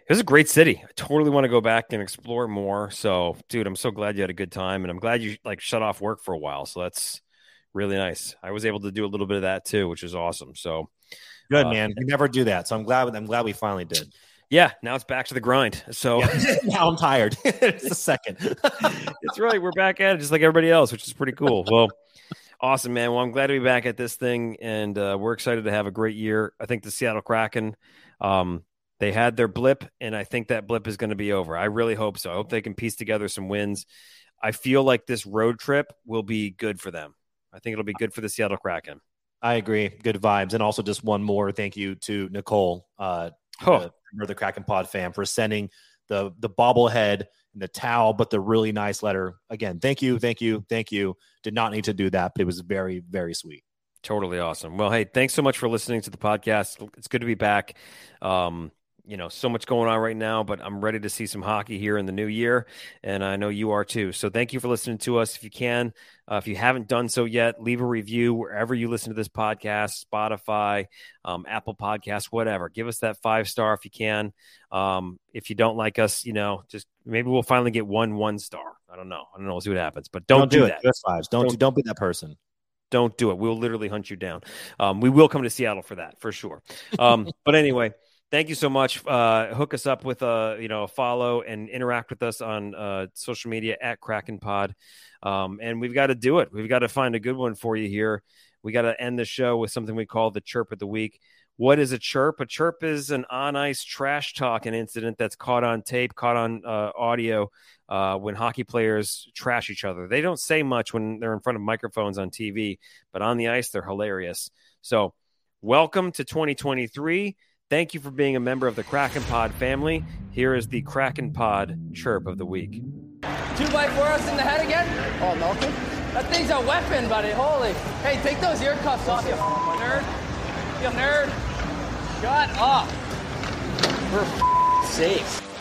It was a great city. I totally want to go back and explore more. So, dude, I'm so glad you had a good time, and I'm glad you like shut off work for a while. So that's really nice. I was able to do a little bit of that too, which is awesome. So good, man. We never do that, so I'm glad we finally did. Yeah, now it's back to the grind. So now I'm tired. It's the second. It's right. We're back at it, just like everybody else, which is pretty cool. Well. Awesome, man. Well, I'm glad to be back at this thing, and we're excited to have a great year. I think the Seattle Kraken, they had their blip, and I think that blip is going to be over. I really hope so. I hope they can piece together some wins. I feel like this road trip will be good for them. I think it'll be good for the Seattle Kraken. I agree. Good vibes. And also just one more thank you to Nicole, the Kraken Pod fan, for sending the bobblehead and the towel, but the really nice letter. Again, thank you. Did not need to do that, but it was very, very sweet. Totally awesome. Well, hey, thanks so much for listening to the podcast. It's good to be back. So much going on right now, but I'm ready to see some hockey here in the new year, and I know you are too. So thank you for listening to us. If you can, if you haven't done so yet, leave a review wherever you listen to this podcast, Spotify, Apple Podcasts, whatever. Give us that 5-star if you can. If you don't like us, just maybe we'll finally get one star. I don't know. We'll see what happens, but don't do that. Don't be that person. Don't do it. We'll literally hunt you down. We will come to Seattle for that for sure. But anyway, thank you so much. Hook us up with a follow and interact with us on social media at Kraken Pod. And we've got to do it. We've got to find a good one for you here. We got to end the show with something we call the chirp of the week, What is a chirp? A chirp is an on-ice trash talking incident that's caught on tape, caught on audio when hockey players trash each other. They don't say much when they're in front of microphones on TV, but on the ice, they're hilarious. So welcome to 2023. Thank you for being a member of the Kraken Pod family. Here is the Kraken Pod chirp of the week. 2x4 us in the head again? Oh, Malcolm? That thing's a weapon, buddy. Holy. Hey, take those ear cuffs off, you nerd. You nerd. Shut up. For f***ing sake.